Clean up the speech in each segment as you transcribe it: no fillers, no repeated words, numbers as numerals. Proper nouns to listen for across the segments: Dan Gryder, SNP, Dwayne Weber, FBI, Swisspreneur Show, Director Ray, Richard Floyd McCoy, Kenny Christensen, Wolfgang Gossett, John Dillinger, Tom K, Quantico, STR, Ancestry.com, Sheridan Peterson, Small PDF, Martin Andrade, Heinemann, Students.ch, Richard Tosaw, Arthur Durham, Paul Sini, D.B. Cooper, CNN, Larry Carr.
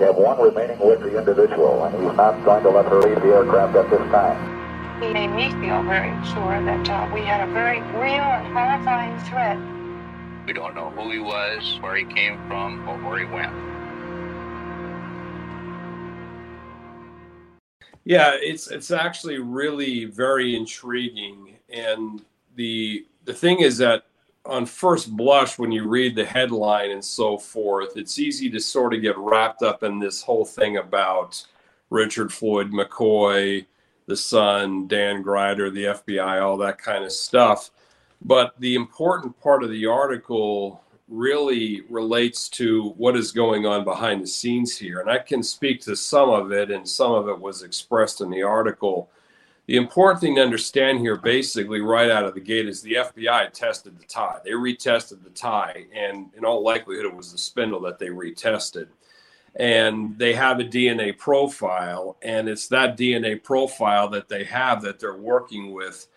We have one remaining with the individual, and he's not going to let her leave the aircraft at this time. He made me feel very sure that we had a very real and horrifying threat. We don't know who he was, where he came from, or where he went. Yeah, it's actually really very intriguing. And the thing is that on first blush, when you read the headline and so forth, it's easy to sort of get wrapped up in this whole thing about Richard Floyd McCoy, the son, Dan Gryder, the FBI, all that kind of stuff. But the important part of the article really relates to what is going on behind the scenes here. And I can speak to some of it, and some of it was expressed in the article. The important thing to understand here, basically, right out of the gate, is the FBI tested the tie. They retested the tie, and in all likelihood, it was the spindle that they retested. And they have a DNA profile, and it's that DNA profile that they have that they're working with,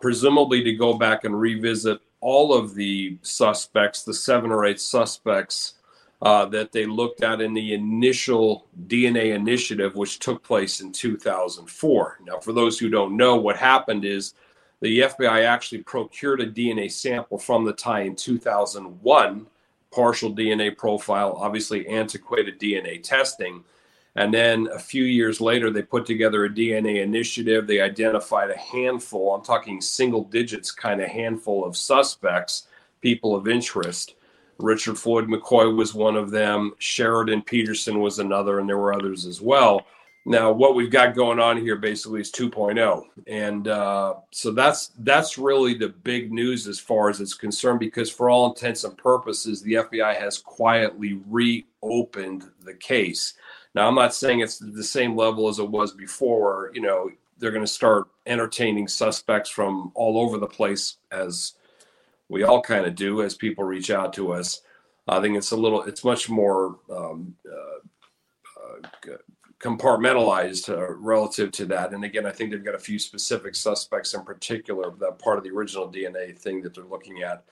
presumably to go back and revisit all of the suspects, the 7 or 8 suspects that they looked at in the initial DNA initiative, which took place in 2004. Now, for those who don't know, what happened is the FBI actually procured a DNA sample from the tie in 2001, partial DNA profile, obviously antiquated DNA testing. And then a few years later, they put together a DNA initiative. They identified a handful, I'm talking single digits kind of handful of suspects, people of interest. Richard Floyd McCoy was one of them. Sheridan Peterson was another, and there were others as well. Now, what we've got going on here basically is 2.0. And so that's really the big news as far as it's concerned, because for all intents and purposes, the FBI has quietly reopened the case. Now, I'm not saying it's the same level as it was before. You know, they're going to start entertaining suspects from all over the place, as we all kind of do as people reach out to us. I think it's much more compartmentalized relative to that. And again, I think they've got a few specific suspects in particular, that part of the original DNA thing that they're looking at.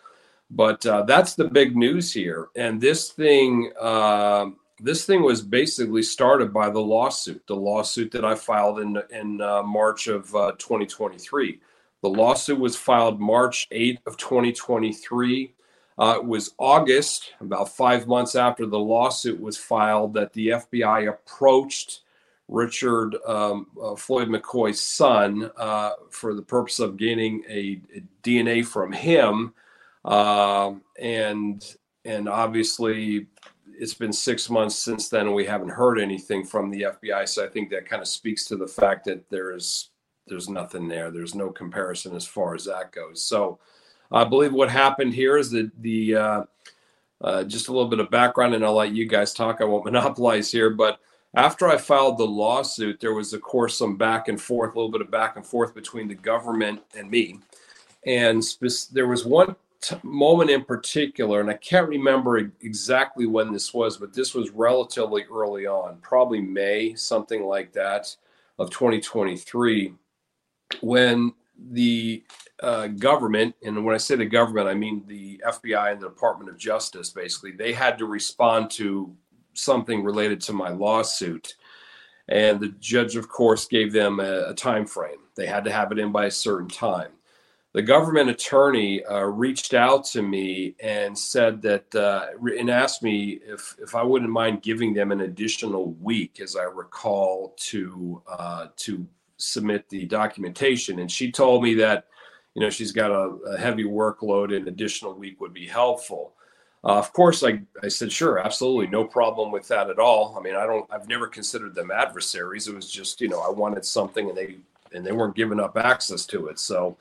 But that's the big news here. And this thing was basically started by the lawsuit that I filed in March of 2023. The lawsuit was filed March 8th of 2023. It was August, about 5 months after the lawsuit was filed, that the FBI approached Richard Floyd McCoy's son for the purpose of gaining a DNA from him. And obviously, it's been 6 months since then, and we haven't heard anything from the FBI. So I think that kind of speaks to the fact that there's nothing there. There's no comparison as far as that goes. So I believe what happened here is that just a little bit of background, and I'll let you guys talk. I won't monopolize here. But after I filed the lawsuit, there was, of course, some back and forth, a little bit of back and forth between the government and me. And there was one moment in particular, and I can't remember exactly when this was, but this was relatively early on, probably May, something like that, of 2023, when the government, and when I say the government, I mean the FBI and the Department of Justice, basically, they had to respond to something related to my lawsuit. And the judge, of course, gave them a time frame. They had to have it in by a certain time. The government attorney reached out to me and said that and asked me if I wouldn't mind giving them an additional week, as I recall, to submit the documentation. And she told me that, you know, she's got a heavy workload, and an additional week would be helpful. Of course, I said, sure, absolutely, no problem with that at all. I mean, I've never considered them adversaries. It was just, you know, I wanted something, and they weren't giving up access to it. So.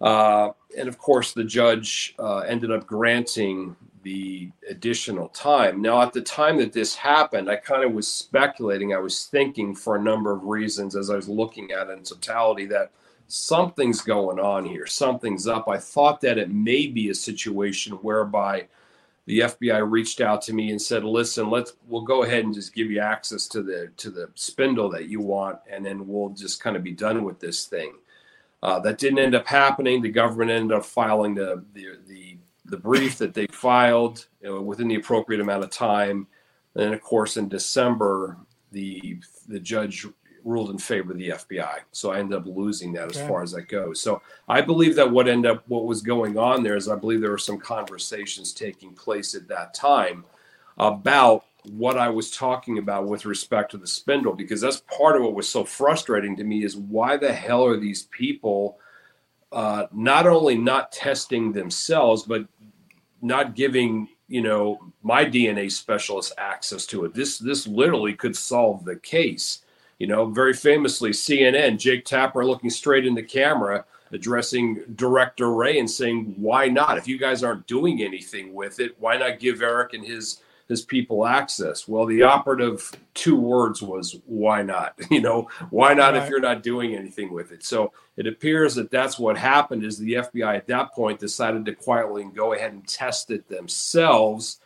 And of course, the judge ended up granting the additional time. Now, at the time that this happened, I kind of was speculating. I was thinking for a number of reasons as I was looking at it in totality that something's going on here. Something's up. I thought that it may be a situation whereby the FBI reached out to me and said, listen, we'll go ahead and just give you access to the spindle that you want, and then we'll just kind of be done with this thing. That didn't end up happening. The government ended up filing the brief that they filed, you know, within the appropriate amount of time. And of course, in December, the judge ruled in favor of the FBI. So I ended up losing that as far as that goes. So I believe that what was going on there is I believe there were some conversations taking place at that time about what I was talking about with respect to the spindle, because that's part of what was so frustrating to me is why the hell are these people not only not testing themselves, but not giving, you know, my DNA specialist access to it. This literally could solve the case. You know, very famously, CNN, Jake Tapper looking straight into camera, addressing Director Ray and saying, why not? If you guys aren't doing anything with it, why not give Eric and his people access? Well, the operative two words was, why not? You know, why not if you're not doing anything with it? So it appears that that's what happened is the FBI at that point decided to quietly go ahead and test it themselves.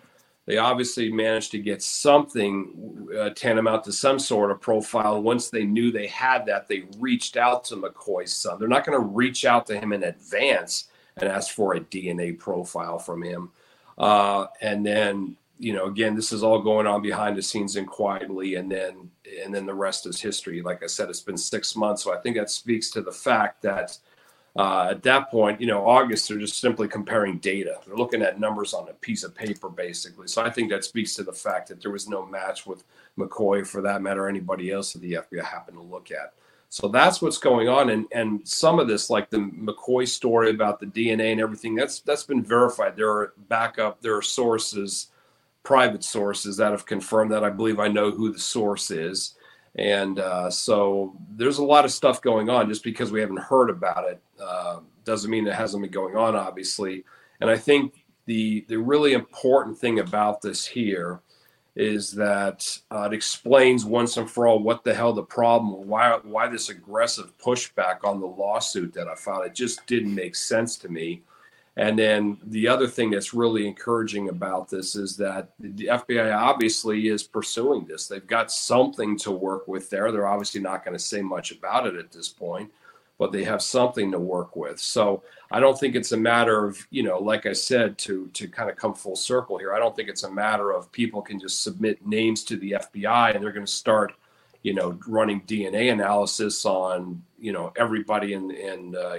They obviously managed to get something tantamount to some sort of profile. Once they knew they had that, they reached out to McCoy's son. They're not going to reach out to him in advance and ask for a DNA profile from him. And then, you know, again, this is all going on behind the scenes and quietly. And then the rest is history. Like I said, it's been 6 months. So I think that speaks to the fact that at that point, you know, August, they're just simply comparing data. They're looking at numbers on a piece of paper, basically. So I think that speaks to the fact that there was no match with McCoy, for that matter, or anybody else that the FBI happened to look at. So that's what's going on. And some of this, like the McCoy story about the DNA and everything, that's been verified. There are backup, there are sources, private sources that have confirmed that. I believe I know who the source is. And so there's a lot of stuff going on. Just because we haven't heard about it doesn't mean it hasn't been going on, obviously. And I think the really important thing about this here is that it explains once and for all what the hell the problem, why this aggressive pushback on the lawsuit that I filed. It just didn't make sense to me. And then the other thing that's really encouraging about this is that the FBI obviously is pursuing this. They've got something to work with there. They're obviously not going to say much about it at this point, but they have something to work with. So I don't think it's a matter of, you know, like I said, to kind of come full circle here, I don't think it's a matter of people can just submit names to the FBI and they're going to start, you know, running DNA analysis on, you know, everybody and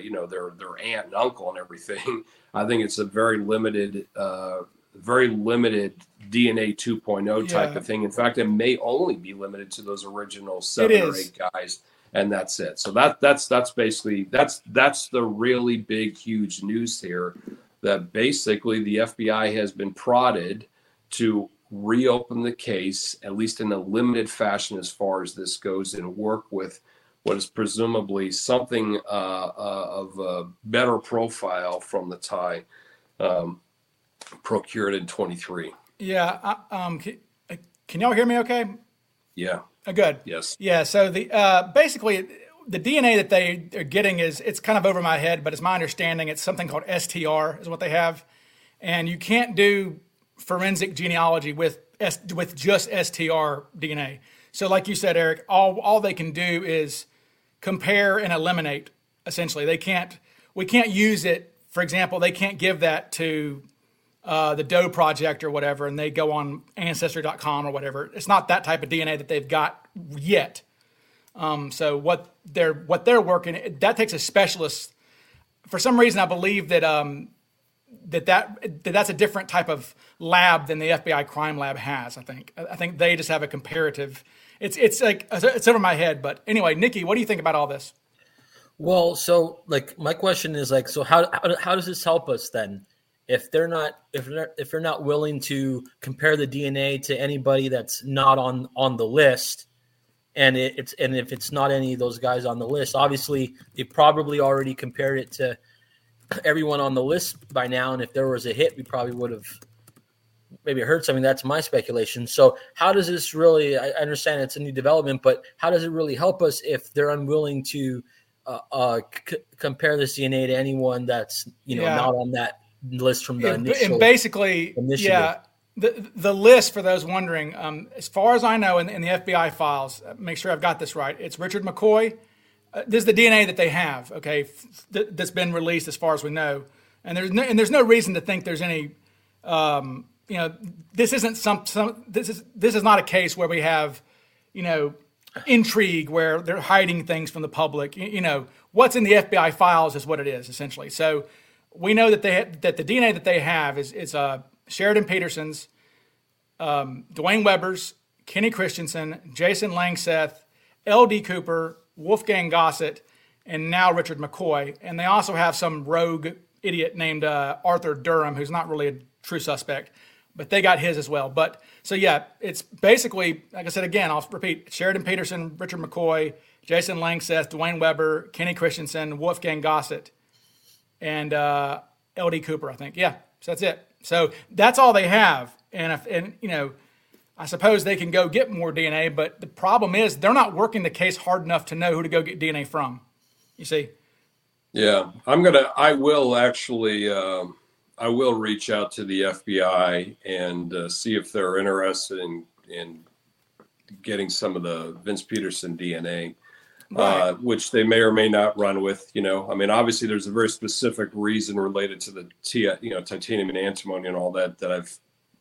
you know, their aunt and uncle and everything. I think it's a very limited DNA 2.0 type of thing. In fact, it may only be limited to those original 7 or 8 guys, and that's it. So that's basically the really big, huge news here, that basically the FBI has been prodded to reopen the case, at least in a limited fashion as far as this goes, and work with what is presumably something of a better profile from the tie procured in 23. Yeah. Can y'all hear me okay? Yeah. Good. Yes. Yeah. So basically the DNA that they are getting is, it's kind of over my head, but it's my understanding it's something called STR is what they have. And you can't do forensic genealogy with just STR DNA. So like you said, Eric, all they can do is compare and eliminate, essentially. We can't use it. For example, they can't give that to the Doe Project or whatever, and they go on Ancestry.com or whatever. It's not that type of DNA that they've got yet. So what they're working, that takes a specialist. For some reason, I believe that that's a different type of lab than the FBI crime lab has. I think they just have a comparative. It's like, it's over my head, but anyway, Nikki, what do you think about all this? Well, so like my question is like, so how does this help us then? If they're not willing to compare the DNA to anybody that's not on the list, and if it's not any of those guys on the list, obviously they probably already compared it to everyone on the list by now, and if there was a hit, we probably would have maybe heard something. That's my speculation. So how does this really, I understand it's a new development, but how does it really help us if they're unwilling to compare this DNA to anyone that's, you know, not on that list from the initial and basically initiative? Yeah, the list, for those wondering, as far as I know in the FBI files, make sure I've got this right, it's Richard McCoy. This is the DNA that they have, okay, that's been released as far as we know. And there's no reason to think there's any you know, this isn't this is not a case where we have, you know, intrigue where they're hiding things from the public. You know, what's in the FBI files is what it is, essentially. So we know that that the DNA that they have is Sheridan Peterson's, Dwayne Weber's, Kenny Christensen, Jason Langseth, L.D. Cooper, Wolfgang Gossett, and now Richard McCoy. And they also have some rogue idiot named Arthur Durham, who's not really a true suspect, but they got his as well. But so, yeah, it's basically, like I said, again, I'll repeat, Sheridan Peterson, Richard McCoy, Jason Langseth, Dwayne Weber, Kenny Christensen, Wolfgang Gossett, and L.D. Cooper, I think. Yeah, so that's it. So that's all they have. And you know, I suppose they can go get more DNA, but the problem is they're not working the case hard enough to know who to go get DNA from. You see? Yeah, I will reach out to the FBI and see if they're interested in getting some of the Vince Peterson DNA, right, which they may or may not run with. You know, I mean, obviously there's a very specific reason related to the titanium and antimony and all that I've,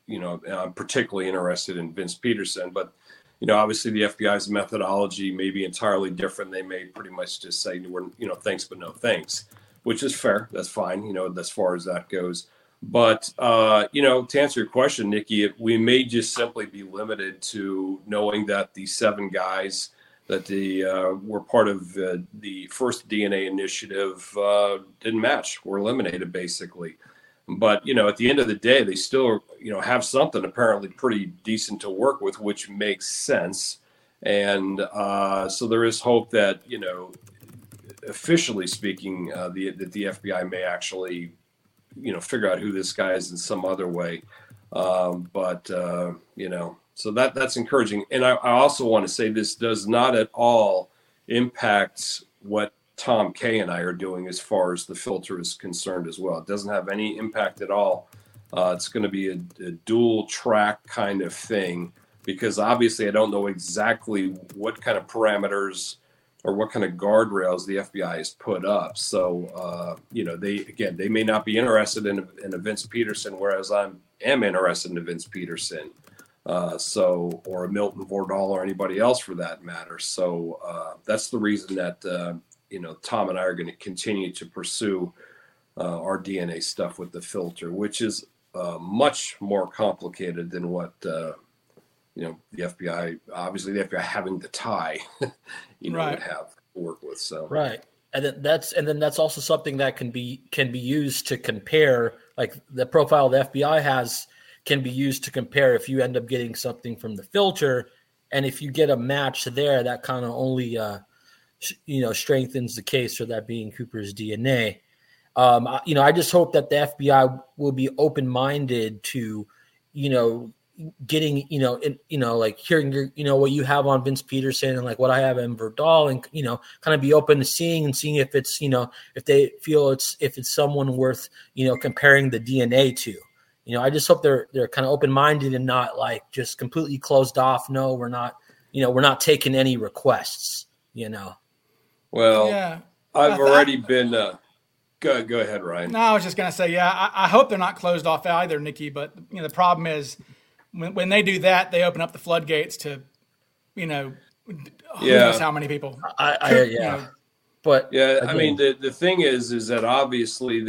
you know, I'm particularly interested in Vince Peterson, but, you know, obviously the FBI's methodology may be entirely different. They may pretty much just say, you know, thanks, but no thanks, which is fair. That's fine. You know, as far as that goes. But, you know, to answer your question, Nikki, we may just simply be limited to knowing that the seven guys that were part of the first DNA initiative didn't match, were eliminated basically. But, you know, at the end of the day, they still, you know, have something apparently pretty decent to work with, which makes sense. And so there is hope that, you know, officially speaking, that the FBI may actually, you know, figure out who this guy is in some other way. You know, so that's encouraging. And I also want to say this does not at all impact what Tom K and I are doing as far as the filter is concerned as well. It doesn't have any impact at all. It's going to be a dual track kind of thing, because obviously I don't know exactly what kind of parameters or what kind of guardrails the FBI has put up. So, you know, they may not be interested in a Vince Peterson, whereas I am interested in a Vince Peterson. Or a Milton Vordahl or anybody else for that matter. So that's the reason that, you know, Tom and I are going to continue to pursue our DNA stuff with the filter, which is much more complicated than what, you know, the FBI, obviously the FBI having the tie, you know, right, would have to work with. So, right. And then that's also something that can be used to compare, like the profile the FBI has can be used to compare if you end up getting something from the filter. And if you get a match there, that kind of only, you know, strengthens the case for that being Cooper's DNA. You know, I just hope that the FBI will be open-minded to, you know, getting, you know, in, you know, like hearing your, you know, what you have on Vince Peterson and like what I have in Vordahl, and, you know, kind of be open to seeing if it's, you know, if they feel if it's someone worth, you know, comparing the DNA to. You know, I just hope they're kind of open-minded and not like just completely closed off. No, we're not, you know, we're not taking any requests, you know. Well, yeah. I've already been go ahead, Ryan. No, I was just going to say, yeah, I hope they're not closed off either, Nikki. But, you know, the problem is when they do that, they open up the floodgates to, you know, who knows how many people. You know. But yeah, again, I mean, the thing is that obviously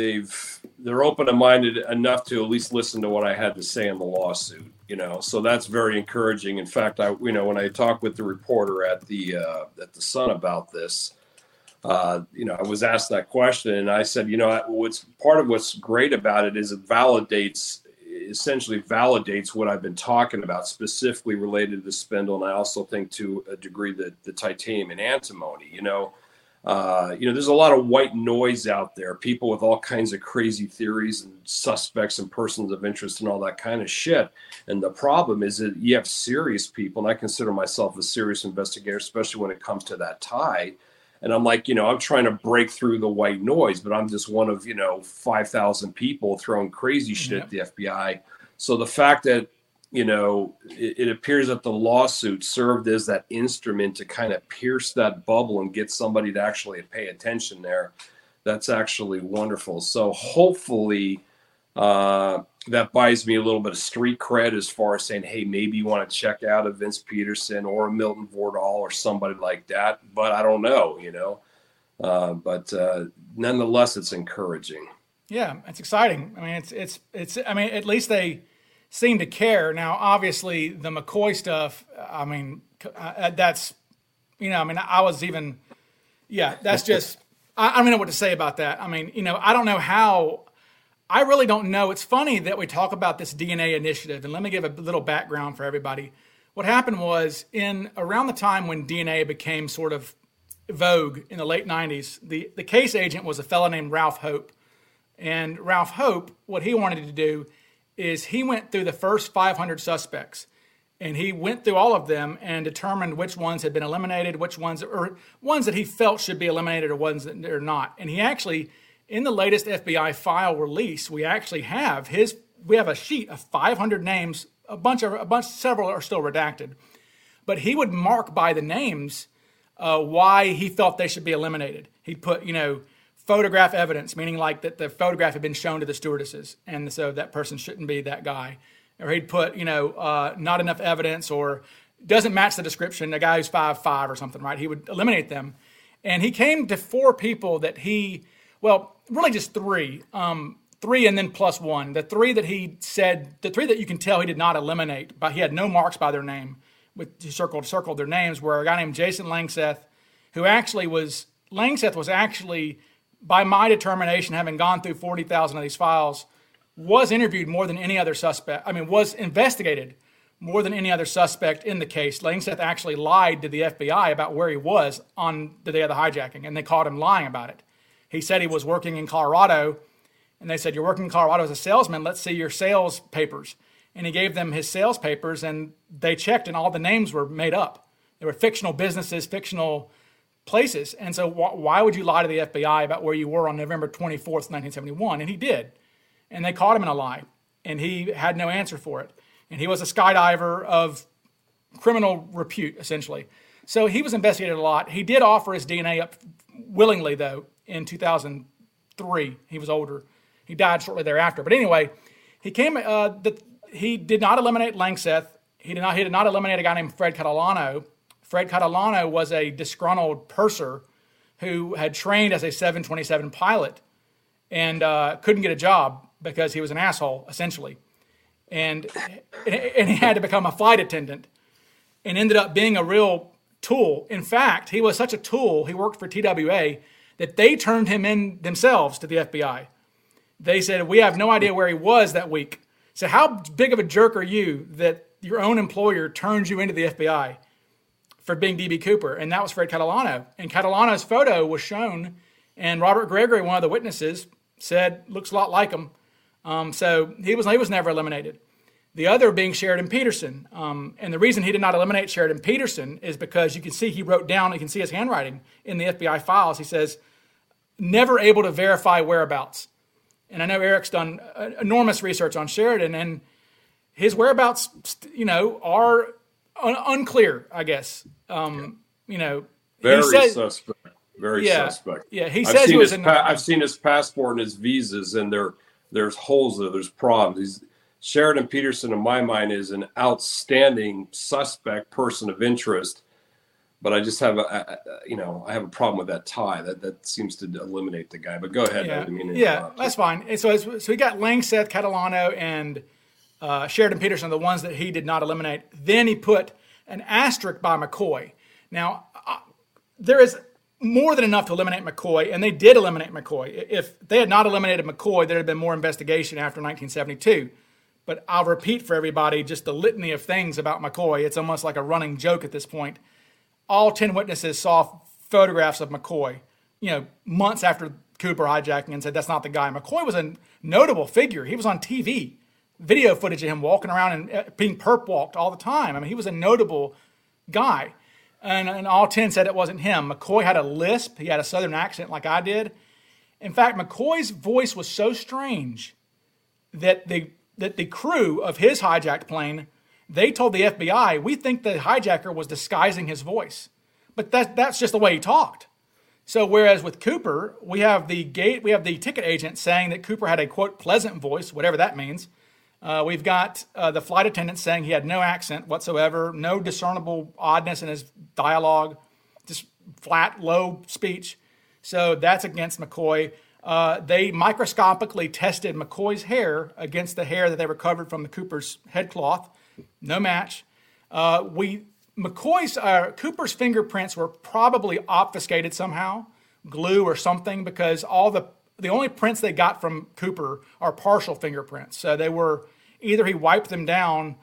they're open-minded enough to at least listen to what I had to say in the lawsuit, you know, so that's very encouraging. In fact, I, you know, when I talked with the reporter at the Sun about this, you know, I was asked that question, and I said, you know, what's part of what's great about it is it essentially validates what I've been talking about, specifically related to the spindle, and I also think to a degree that the titanium and antimony, you know, there's a lot of white noise out there, people with all kinds of crazy theories and suspects and persons of interest and all that kind of shit. And the problem is that you have serious people, and I consider myself a serious investigator, especially when it comes to that tie. And I'm like, you know, I'm trying to break through the white noise, but I'm just one of, you know, 5,000 people throwing crazy shit at the FBI. So the fact that, you know, it appears that the lawsuit served as that instrument to kind of pierce that bubble and get somebody to actually pay attention there. That's actually wonderful. So hopefully, that buys me a little bit of street cred as far as saying, hey, maybe you want to check out a Vince Peterson or a Milton Vordahl or somebody like that. But I don't know, you know. But nonetheless, it's encouraging. Yeah, it's exciting. I mean, it's. I mean, at least they seem to care. Now, obviously, the McCoy stuff. I mean, that's, you know. I mean, I was even. Yeah, that's just. I don't know what to say about that. I mean, you know, I don't know how. I really don't know. It's funny that we talk about this DNA initiative, and let me give a little background for everybody. What happened was in around the time when DNA became sort of vogue in the late 90s, the case agent was a fellow named Ralph Hope. And Ralph Hope, what he wanted to do is he went through the first 500 suspects, and he went through all of them and determined which ones had been eliminated, which ones, or ones that he felt should be eliminated or ones that are not. And he actually, in the latest FBI file release, we actually have we have a sheet of 500 names, several are still redacted. But he would mark by the names why he felt they should be eliminated. He put, you know, photograph evidence, meaning like that the photograph had been shown to the stewardesses, and so that person shouldn't be that guy. Or he'd put, you know, not enough evidence or doesn't match the description, a guy who's 5'5" or something, right? He would eliminate them. And he came to four people that he, well, really just three and then plus one. The three that he said, the three that you can tell he did not eliminate, but he had no marks by their name, he circled their names, were a guy named Jason Langseth, who actually was, Langseth was actually, by my determination, having gone through 40,000 of these files, was interviewed more than any other suspect. I mean, was investigated more than any other suspect in the case. Langseth actually lied to the FBI about where he was on the day of the hijacking, and they caught him lying about it. He said he was working in Colorado, and they said, you're working in Colorado as a salesman. Let's see your sales papers. And he gave them his sales papers, and they checked, and all the names were made up. They were fictional businesses, fictional places. And so why would you lie to the FBI about where you were on November 24th, 1971? And he did. And they caught him in a lie. And he had no answer for it. And he was a skydiver of criminal repute, essentially. So he was investigated a lot. He did offer his DNA up willingly, though, in 2003. He was older. He died shortly thereafter. But anyway, he did not eliminate Langseth. He did not eliminate a guy named Fred Catalano. Fred Catalano was a disgruntled purser who had trained as a 727 pilot and couldn't get a job because he was an asshole, essentially. And he had to become a flight attendant and ended up being a real tool. In fact, he was such a tool, he worked for TWA, that they turned him in themselves to the FBI. They said, we have no idea where he was that week. So how big of a jerk are you that your own employer turns you into the FBI for being D.B. Cooper? And that was Fred Catalano. And Catalano's photo was shown, and Robert Gregory, one of the witnesses, said, looks a lot like him. So he was never eliminated. The other being Sheridan Peterson. And the reason he did not eliminate Sheridan Peterson is because you can see he wrote down, you can see his handwriting in the FBI files. He says, never able to verify whereabouts. And I know Eric's done enormous research on Sheridan, and his whereabouts, you know, are unclear, I guess. You know, very suspect. Very suspect. Yeah, he says he was in. I've seen his passport and his visas, and there's holes there. There's problems. Sheridan Peterson, in my mind, is an outstanding suspect, person of interest. But I just have a problem with that tie. That seems to eliminate the guy. But go ahead. Yeah, that's fine. And so we got Langseth, Catalano, and Sheridan Peterson, the ones that he did not eliminate. Then he put an asterisk by McCoy. Now, there is more than enough to eliminate McCoy, and they did eliminate McCoy. If they had not eliminated McCoy, there had been more investigation after 1972. But I'll repeat for everybody just the litany of things about McCoy. It's almost like a running joke at this point. All 10 witnesses saw photographs of McCoy, you know, months after Cooper hijacking and said, that's not the guy. McCoy was a notable figure. He was on TV, video footage of him walking around and being perp walked all the time. I mean, he was a notable guy. And all 10 said it wasn't him. McCoy had a lisp. He had a Southern accent like I did. In fact, McCoy's voice was so strange that the crew of his hijacked plane, they told the FBI, we think the hijacker was disguising his voice. But that's just the way he talked. So whereas with Cooper, we have the ticket agent saying that Cooper had a, quote, pleasant voice, whatever that means. We've got the flight attendant saying he had no accent whatsoever, no discernible oddness in his dialogue, just flat, low speech. So that's against McCoy. They microscopically tested McCoy's hair against the hair that they recovered from the Cooper's headcloth. No match. Cooper's fingerprints were probably obfuscated somehow, glue or something, because all the only prints they got from Cooper are partial fingerprints. So they were either he wiped them down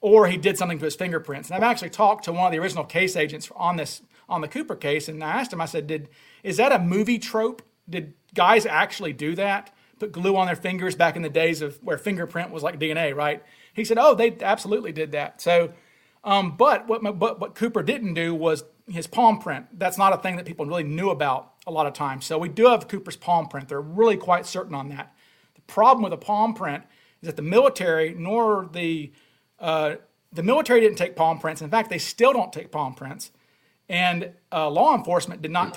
or he did something to his fingerprints. And I've actually talked to one of the original case agents on this, on the Cooper case, and I asked him, I said, is that a movie trope? Did guys actually do that? Put glue on their fingers back in the days of where fingerprint was like DNA, right? He said, oh, they absolutely did that. So, but what Cooper didn't do was his palm print. That's not a thing that people really knew about a lot of times. So we do have Cooper's palm print. They're really quite certain on that. The problem with a palm print is that the military nor the military didn't take palm prints. In fact, they still don't take palm prints. And law enforcement did not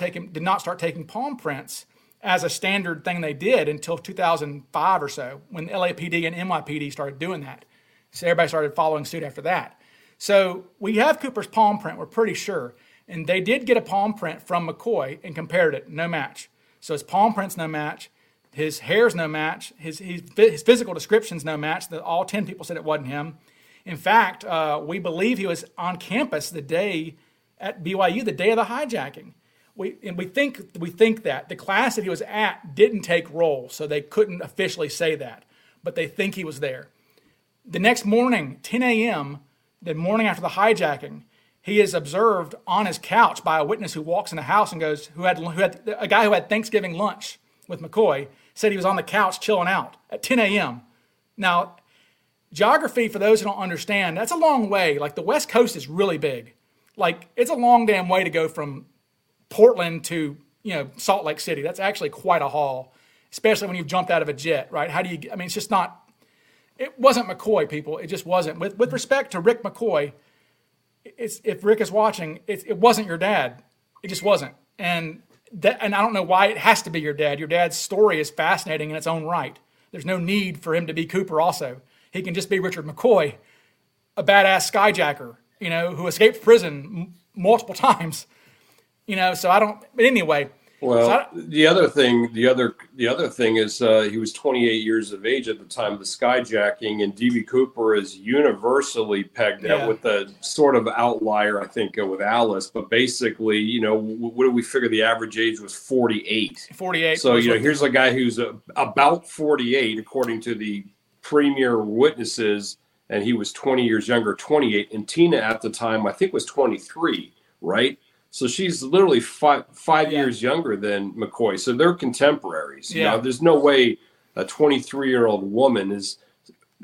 start taking palm prints as a standard thing they did until 2005 or so, when the LAPD and NYPD started doing that. So everybody started following suit after that. So we have Cooper's palm print, we're pretty sure. And they did get a palm print from McCoy and compared it, no match. So his palm print's no match, his hair's no match, his physical description's no match. All 10 people said it wasn't him. In fact, we believe he was on campus the day at BYU, the day of the hijacking. We think that the class that he was at didn't take roll, so they couldn't officially say that, but they think he was there. The next morning, 10 a.m., the morning after the hijacking, he is observed on his couch by a witness who walks in the house and goes, who had a guy who had Thanksgiving lunch with McCoy, said he was on the couch chilling out at 10 a.m. Now, geography, for those who don't understand, that's a long way. Like, the West Coast is really big. Like, it's a long damn way to go from Portland to, Salt Lake City. That's actually quite a haul, especially when you've jumped out of a jet, right? It's just not, it wasn't McCoy, people. It just wasn't. With respect to Rick McCoy, if Rick is watching, it wasn't your dad. It just wasn't. And I don't know why it has to be your dad. Your dad's story is fascinating in its own right. There's no need for him to be Cooper also. He can just be Richard McCoy, a badass skyjacker, who escaped prison multiple times, so I don't, but anyway. Well, so the other thing is he was 28 years of age at the time of the skyjacking, and D.B. Cooper is universally pegged at with the sort of outlier, I think, with Alice. But basically, what do we figure the average age was? 48. 48. So, here's a guy who's about 48, according to the premier witnesses. And he was 20 years younger, 28. And Tina at the time, I think, was 23, right? So she's literally five years younger than McCoy. So they're contemporaries. Yeah. There's no way a 23-year-old woman is,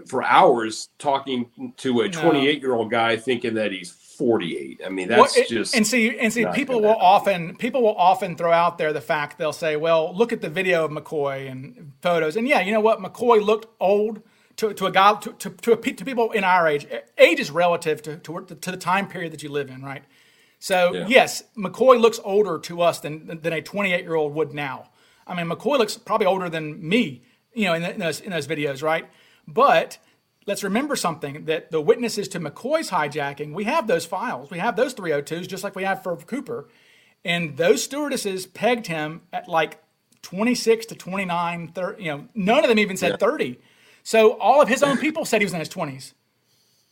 for hours, talking to a 28-year-old guy thinking that he's 48. I mean, that's just... And see, people will often throw out there the fact, they'll say, well, look at the video of McCoy and photos. And yeah, you know what? McCoy looked old. To people in our age, is relative to the time period that you live in, right? So yes, McCoy looks older to us than a 28-year-old would now. I mean, McCoy looks probably older than me, in those videos, right? But let's remember something, that the witnesses to McCoy's hijacking, we have those files, we have those 302s, just like we have for Cooper, and those stewardesses pegged him at like 26 to 29, 30. None of them even said 30. So all of his own people said he was in his 20s.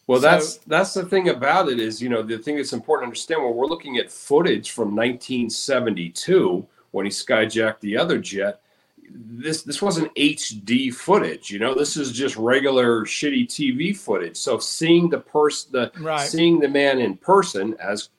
Well, that's the thing about it is, the thing that's important to understand when we're looking at footage from 1972, when he skyjacked the other jet, this wasn't HD footage. This is just regular shitty TV footage. So seeing seeing the man in person, as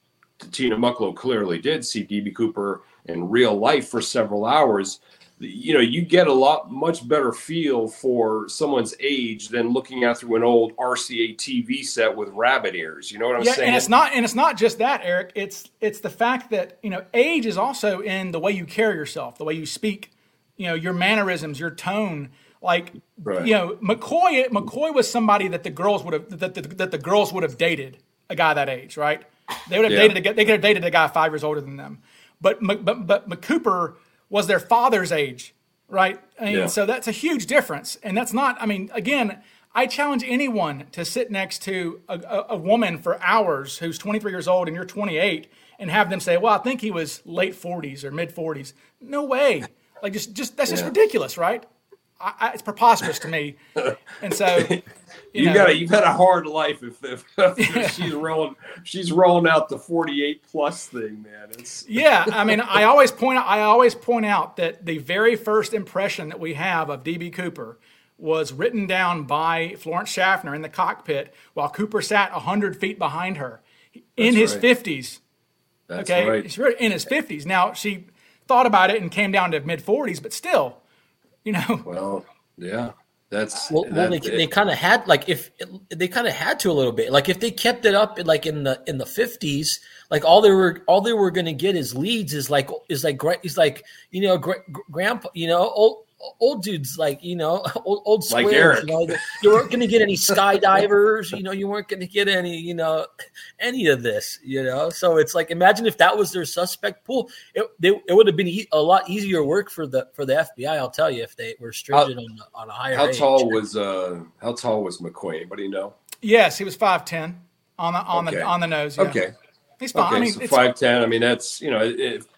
Tina Mucklow clearly did see D.B. Cooper in real life for several hours, you get much better feel for someone's age than looking out through an old RCA TV set with rabbit ears. You know what I'm saying? And it's not just that, Eric. It's the fact that, age is also in the way you carry yourself, the way you speak, your mannerisms, your tone. Like, McCoy was somebody that the girls would have, that the girls would have dated a guy that age, right? They would have dated a guy 5 years older than them. But Cooper was their father's age, right? So that's a huge difference. And that's not, I challenge anyone to sit next to a woman for hours who's 23 years old and you're 28 and have them say, well, I think he was late 40s or mid 40s. No way. Like, that's just ridiculous, right? It's preposterous to me. And so you've had a hard life if she's rolling out the 48 plus thing, man. I mean, I always point out that the very first impression that we have of D.B. Cooper was written down by Florence Schaffner in the cockpit while Cooper sat 100 feet behind her in his 50s. That's okay, right. In his 50s. Now, she thought about it and came down to mid 40s, but still, Well, yeah, that's. Well, they kind of had to a little bit. Like if they kept it up in the 50s, like all they were going to get is leads grandpa, old dudes, old squares, like Eric. You weren't going to get any skydivers, you weren't going to get any, any of this, So it's like, imagine if that was their suspect pool, it would have been a lot easier work for the FBI. I'll tell you if they were stringent on a higher. How tall was McCoy? Anybody know? Yes, he was 5'10" on the nose. Yeah. Okay. He's fine. Okay, so 5'10". I mean, that's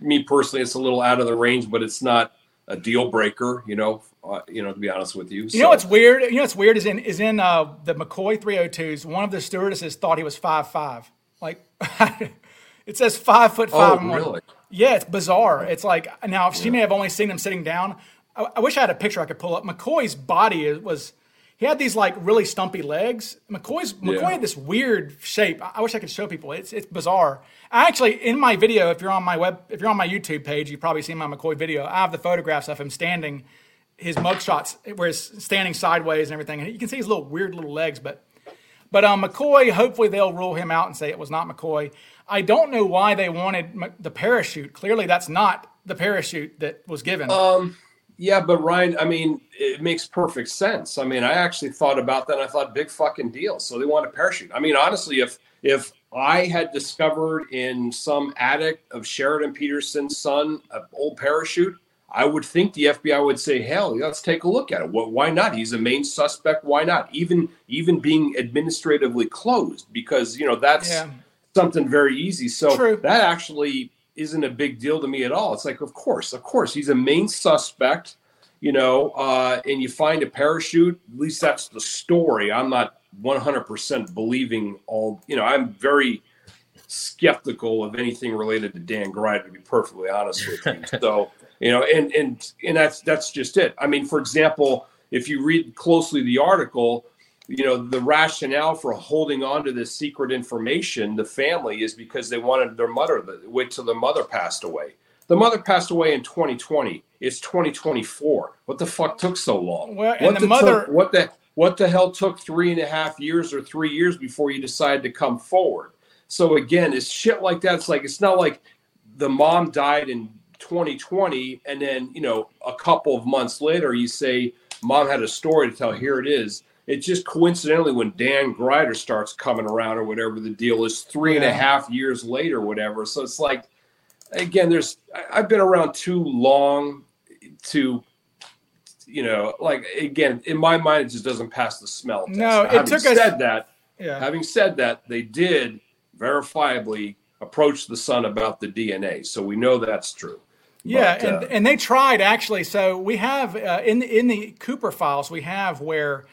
me personally, it's a little out of the range, but it's not a deal breaker, to be honest with you. What's weird? What's weird is in the McCoy 302s, one of the stewardesses thought he was 5'5". Like it says 5'5". Oh, really? Yeah, it's bizarre. It's like, now she may have only seen him sitting down. I wish I had a picture I could pull up. McCoy's body he had these like really stumpy legs. McCoy had this weird shape. I wish I could show people. It's bizarre. I actually, in my video, if you're on my YouTube page, you've probably seen my McCoy video. I have the photographs of him standing, his mug shots where he's standing sideways and everything. And you can see his weird little legs. But McCoy, hopefully they'll rule him out and say it was not McCoy. I don't know why they wanted the parachute. Clearly, that's not the parachute that was given. Yeah, but Ryan, I mean, it makes perfect sense. I mean, I actually thought about that. And I thought, big fucking deal. So they want a parachute. I mean, honestly, if I had discovered in some attic of Sheridan Peterson's son an old parachute, I would think the FBI would say, hell, let's take a look at it. Well, why not? He's a main suspect. Why not? Even being administratively closed, because that's something very easy. So true. That actually isn't a big deal to me at all. It's like, of course, he's a main suspect, and you find a parachute, at least that's the story. I'm not 100% believing all, I'm very skeptical of anything related to Dan Gryder, to be perfectly honest with you. So, and that's just it. I mean, for example, if you read closely the article, the rationale for holding on to this secret information, the family, is because they wanted their mother to wait till the mother passed away. The mother passed away in 2020. It's 2024. What the fuck took so long? Well, and what the hell took 3.5 years or 3 years before you decided to come forward? So again, it's shit like that. It's like, it's not like the mom died in 2020 and then, a couple of months later you say, mom had a story to tell. Here it is. It's just coincidentally when Dan Gryder starts coming around or whatever the deal is 3.5 years later, whatever. So it's like, again, I've been around too long to, again, in my mind, it just doesn't pass the smell test. No, having said that, they did verifiably approach the son about the DNA. So we know that's true. Yeah. But, and they tried actually. So we have in the Cooper files, we have where,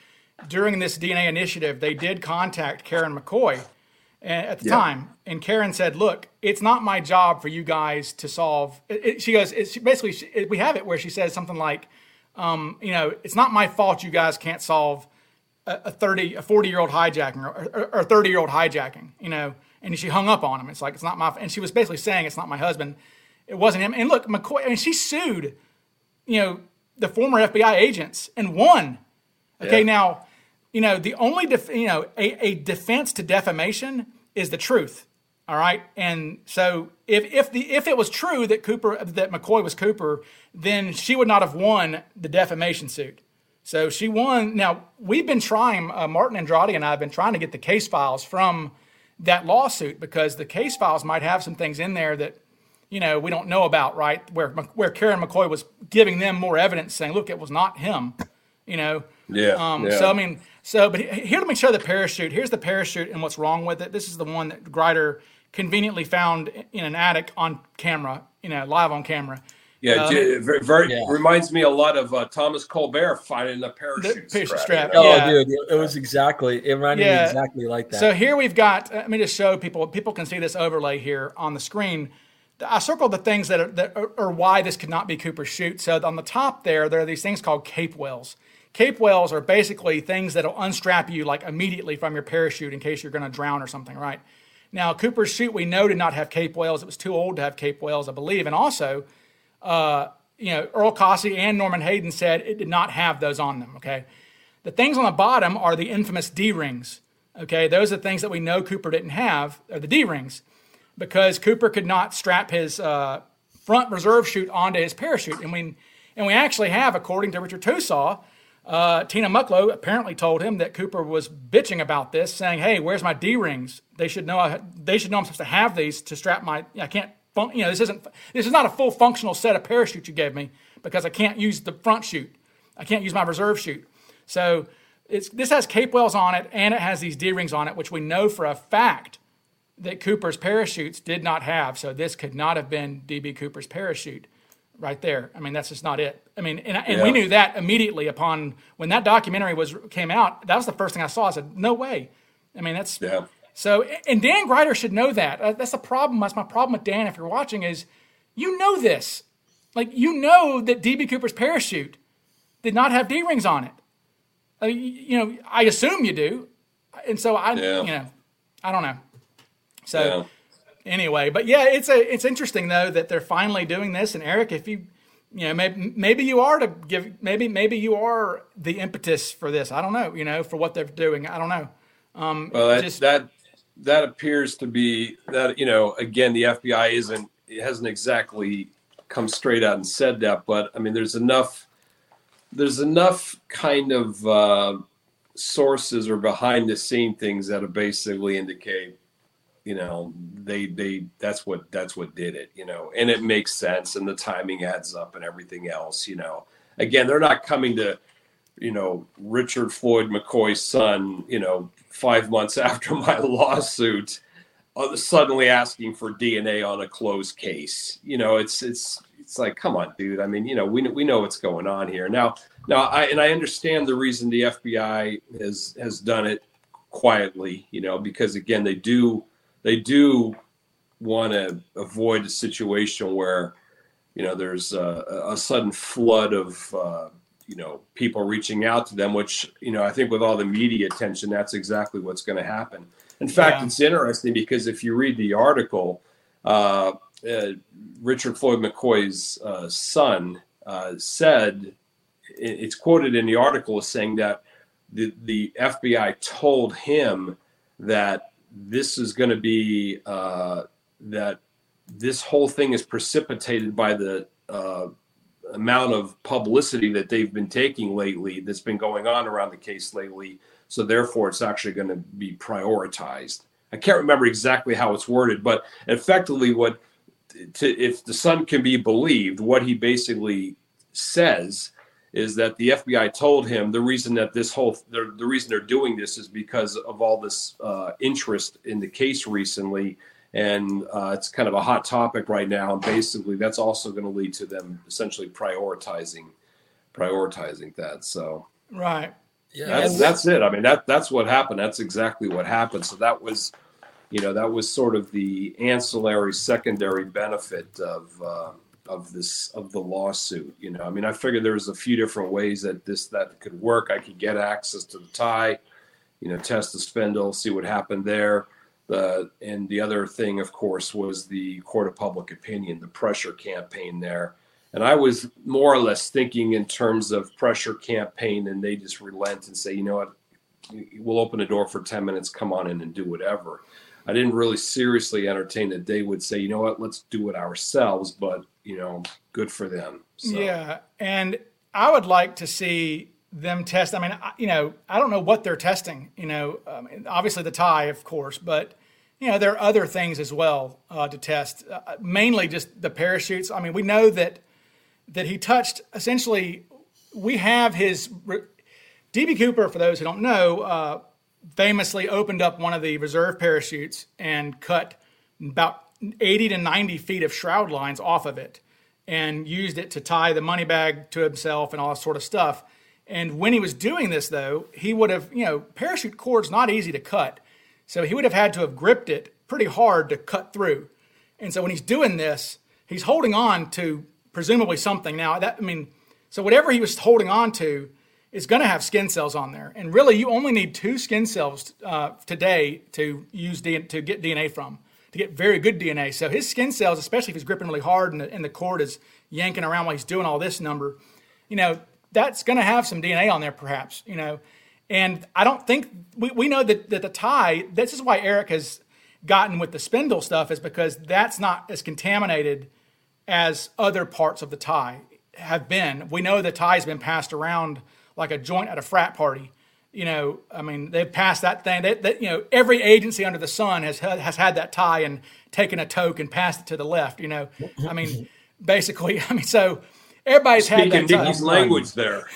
during this DNA initiative, they did contact Karen McCoy at the time. And Karen said, look, it's not my job for you guys to solve. We have it where she says something like, it's not my fault you guys can't solve a 40-year-old hijacking or 30-year-old hijacking, And she hung up on him. It's like, it's not my, and she was basically saying it's not my husband. It wasn't him. And look, McCoy, she sued, the former FBI agents and won. Okay, now, the only, a defense to defamation is the truth, all right? And so if it was true that McCoy was Cooper, then she would not have won the defamation suit. So she won. Now, we've been trying, Martin Andrade and I have been trying to get the case files from that lawsuit because the case files might have some things in there that, we don't know about, right? Where Karen McCoy was giving them more evidence saying, look, it was not him. So, I mean, So, but here, let me show the parachute. Here's the parachute and what's wrong with it. This is the one that Gryder conveniently found in an attic on camera, you know, live on camera. Yeah, reminds me a lot of Thomas Colbert finding the parachute strap. Oh, dude, it reminded me exactly like that. So here we've got, let me just show people. People can see this overlay here on the screen. I circled the things that are why this could not be Cooper's chute. So on the top there are these things called cape wells. Cape wells are basically things that'll unstrap you like immediately from your parachute in case you're going to drown or something, right? Now, Cooper's chute we know did not have cape wells. It was too old to have cape wells, I believe, and also, Earl Cossey and Norman Hayden said it did not have those on them, okay? The things on the bottom are the infamous D-rings, okay? Those are things that we know Cooper didn't have, are the D-rings, because Cooper could not strap his front reserve chute onto his parachute. And we actually have, according to Richard Tosaw, Tina Mucklow apparently told him that Cooper was bitching about this, saying, "Hey, where's my D-rings? They should know I'm supposed to have these to strap my... I can't... You know, this is not a full functional set of parachute you gave me because I can't use the front chute. I can't use my reserve chute." So this has cape wells on it, and it has these D-rings on it, which we know for a fact that Cooper's parachutes did not have. So this could not have been D.B. Cooper's parachute right there. I mean, that's just not it. I mean, and we knew that immediately upon when that documentary came out. That was the first thing I saw. I said, "No way." I mean, that's... Yeah. So, and Dan Gryder should know that. That's the problem. That's my problem with Dan, if you're watching, is you know this. Like, you know that D.B. Cooper's parachute did not have D-rings on it. You know, I assume you do. And so I don't know. So anyway, but yeah, it's interesting though that they're finally doing this. And Eric, if maybe you are the impetus for this. I don't know, you know, for what they're doing. I don't know. That appears to be that, you know, again, the FBI hasn't exactly come straight out and said that, but I mean, there's enough kind of sources or behind the scene things that basically indicate, you know, that's what did it, you know, and it makes sense and the timing adds up and everything else, you know. Again, they're not coming to, you know, Richard Floyd McCoy's son, you know, 5 months after my lawsuit, suddenly asking for DNA on a closed case. You know, it's like, come on, dude. I mean, you know, we know what's going on here. Now I understand the reason the FBI has done it quietly, you know, because again, they do want to avoid a situation where, you know, there's a sudden flood of, you know, people reaching out to them, which, you know, I think with all the media attention, that's exactly what's going to happen. In fact, It's interesting because if you read the article, Richard Floyd McCoy's son said, it's quoted in the article as saying that the FBI told him that this is going to be, that this whole thing is precipitated by the amount of publicity that they've been taking lately, that's been going on around the case lately. So therefore it's actually going to be prioritized. I can't remember exactly how it's worded, but effectively if the son can be believed, what he basically says is that the FBI told him the reason that the reason they're doing this is because of all this interest in the case recently. And it's kind of a hot topic right now. And basically, that's also going to lead to them essentially prioritizing that. So right, yeah, that's it. I mean, that's what happened. That's exactly what happened. So that was, you know, that was sort of the ancillary, secondary benefit of the lawsuit. You know, I mean, I figured there was a few different ways that could work. I could get access to the tie, you know, test the spindle, see what happened there. And the other thing, of course, was the court of public opinion, the pressure campaign there. And I was more or less thinking in terms of pressure campaign, and they just relent and say, you know what, we'll open the door for 10 minutes, come on in and do whatever. I didn't really seriously entertain that they would say, you know what, let's do it ourselves, but, you know, good for them. So. Yeah, and I would like to see them test. I mean, you know, I don't know what they're testing, you know, obviously the tie, of course, but, you know, there are other things as well to test, mainly just the parachutes. I mean, we know that he touched, essentially, we have his D.B. Cooper, for those who don't know, famously opened up one of the reserve parachutes and cut about 80 to 90 feet of shroud lines off of it and used it to tie the money bag to himself and all that sort of stuff. And when he was doing this, though, he would have, you know, parachute cord's not easy to cut. So he would have had to have gripped it pretty hard to cut through. And so when he's doing this, he's holding on to presumably something. Now, that, I mean, so whatever he was holding on to is going to have skin cells on there. And really, you only need 2 skin cells today to use to get DNA from, to get very good DNA. So his skin cells, especially if he's gripping really hard and the cord is yanking around while he's doing all this number, you know, that's going to have some DNA on there perhaps, you know. And I don't think we know that the tie, this is why Eric has gotten with the spindle stuff, is because that's not as contaminated as other parts of the tie have been. We know the tie's been passed around like a joint at a frat party. You know, I mean, they've passed that thing. They, you know, every agency under the sun has had that tie and taken a toke and passed it to the left, you know. I mean, basically, I mean, so everybody's had that tie. Speaking Nicky's language there.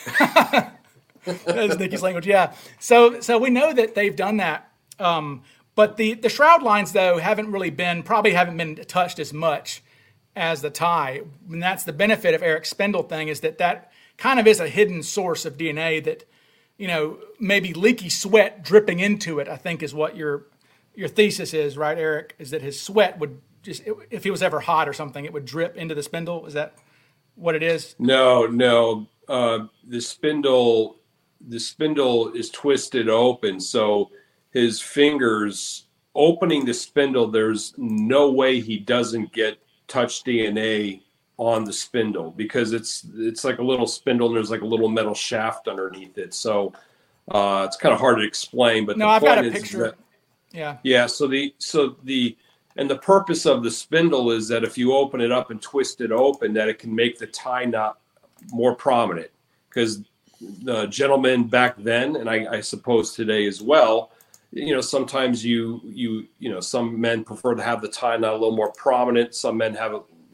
That's Nicky's language, yeah. So we know that they've done that. But the shroud lines, though, haven't been touched as much as the tie. And that's the benefit of Eric's spindle thing, is that kind of is a hidden source of DNA that, you know, maybe leaky sweat dripping into it, I think is what your thesis is, right, Eric? Is that his sweat would just, if he was ever hot or something, it would drip into the spindle? Is that what it is? No. The spindle is twisted open, so his fingers opening the spindle, there's no way he doesn't get touch DNA on the spindle, because it's like a little spindle and there's like a little metal shaft underneath it. So it's kind of hard to explain, but I've got a picture. Yeah. So the purpose of the spindle is that if you open it up and twist it open, that it can make the tie knot more prominent, because the gentlemen back then, and I suppose today as well, you know, sometimes you know, some men prefer to have the tie knot a little more prominent. Some men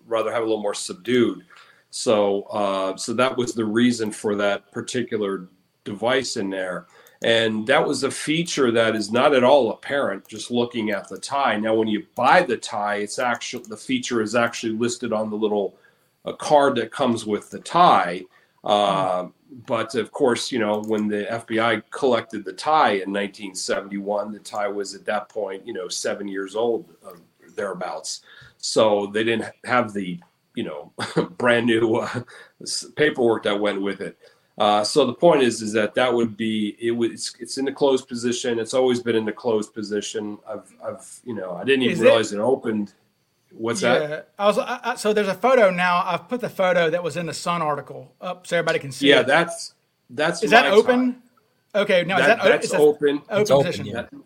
rather have a little more subdued. So that was the reason for that particular device in there. And that was a feature that is not at all apparent just looking at the tie. Now, when you buy the tie, it's actually, the feature is actually listed on the little card that comes with the tie. But of course, you know, when the FBI collected the tie in 1971, the tie was at that point, you know, 7 years old, thereabouts. So they didn't have the, you know, brand new paperwork that went with it. So the point is that would be, it's in the closed position. It's always been in the closed position. I've you know, I didn't even realize it opened. What's that? So there's a photo now. I've put the photo that was in the Sun article up so everybody can see. Yeah, it. That's is that open? Tie. Okay, no, is that open? It's open position. Open, yeah.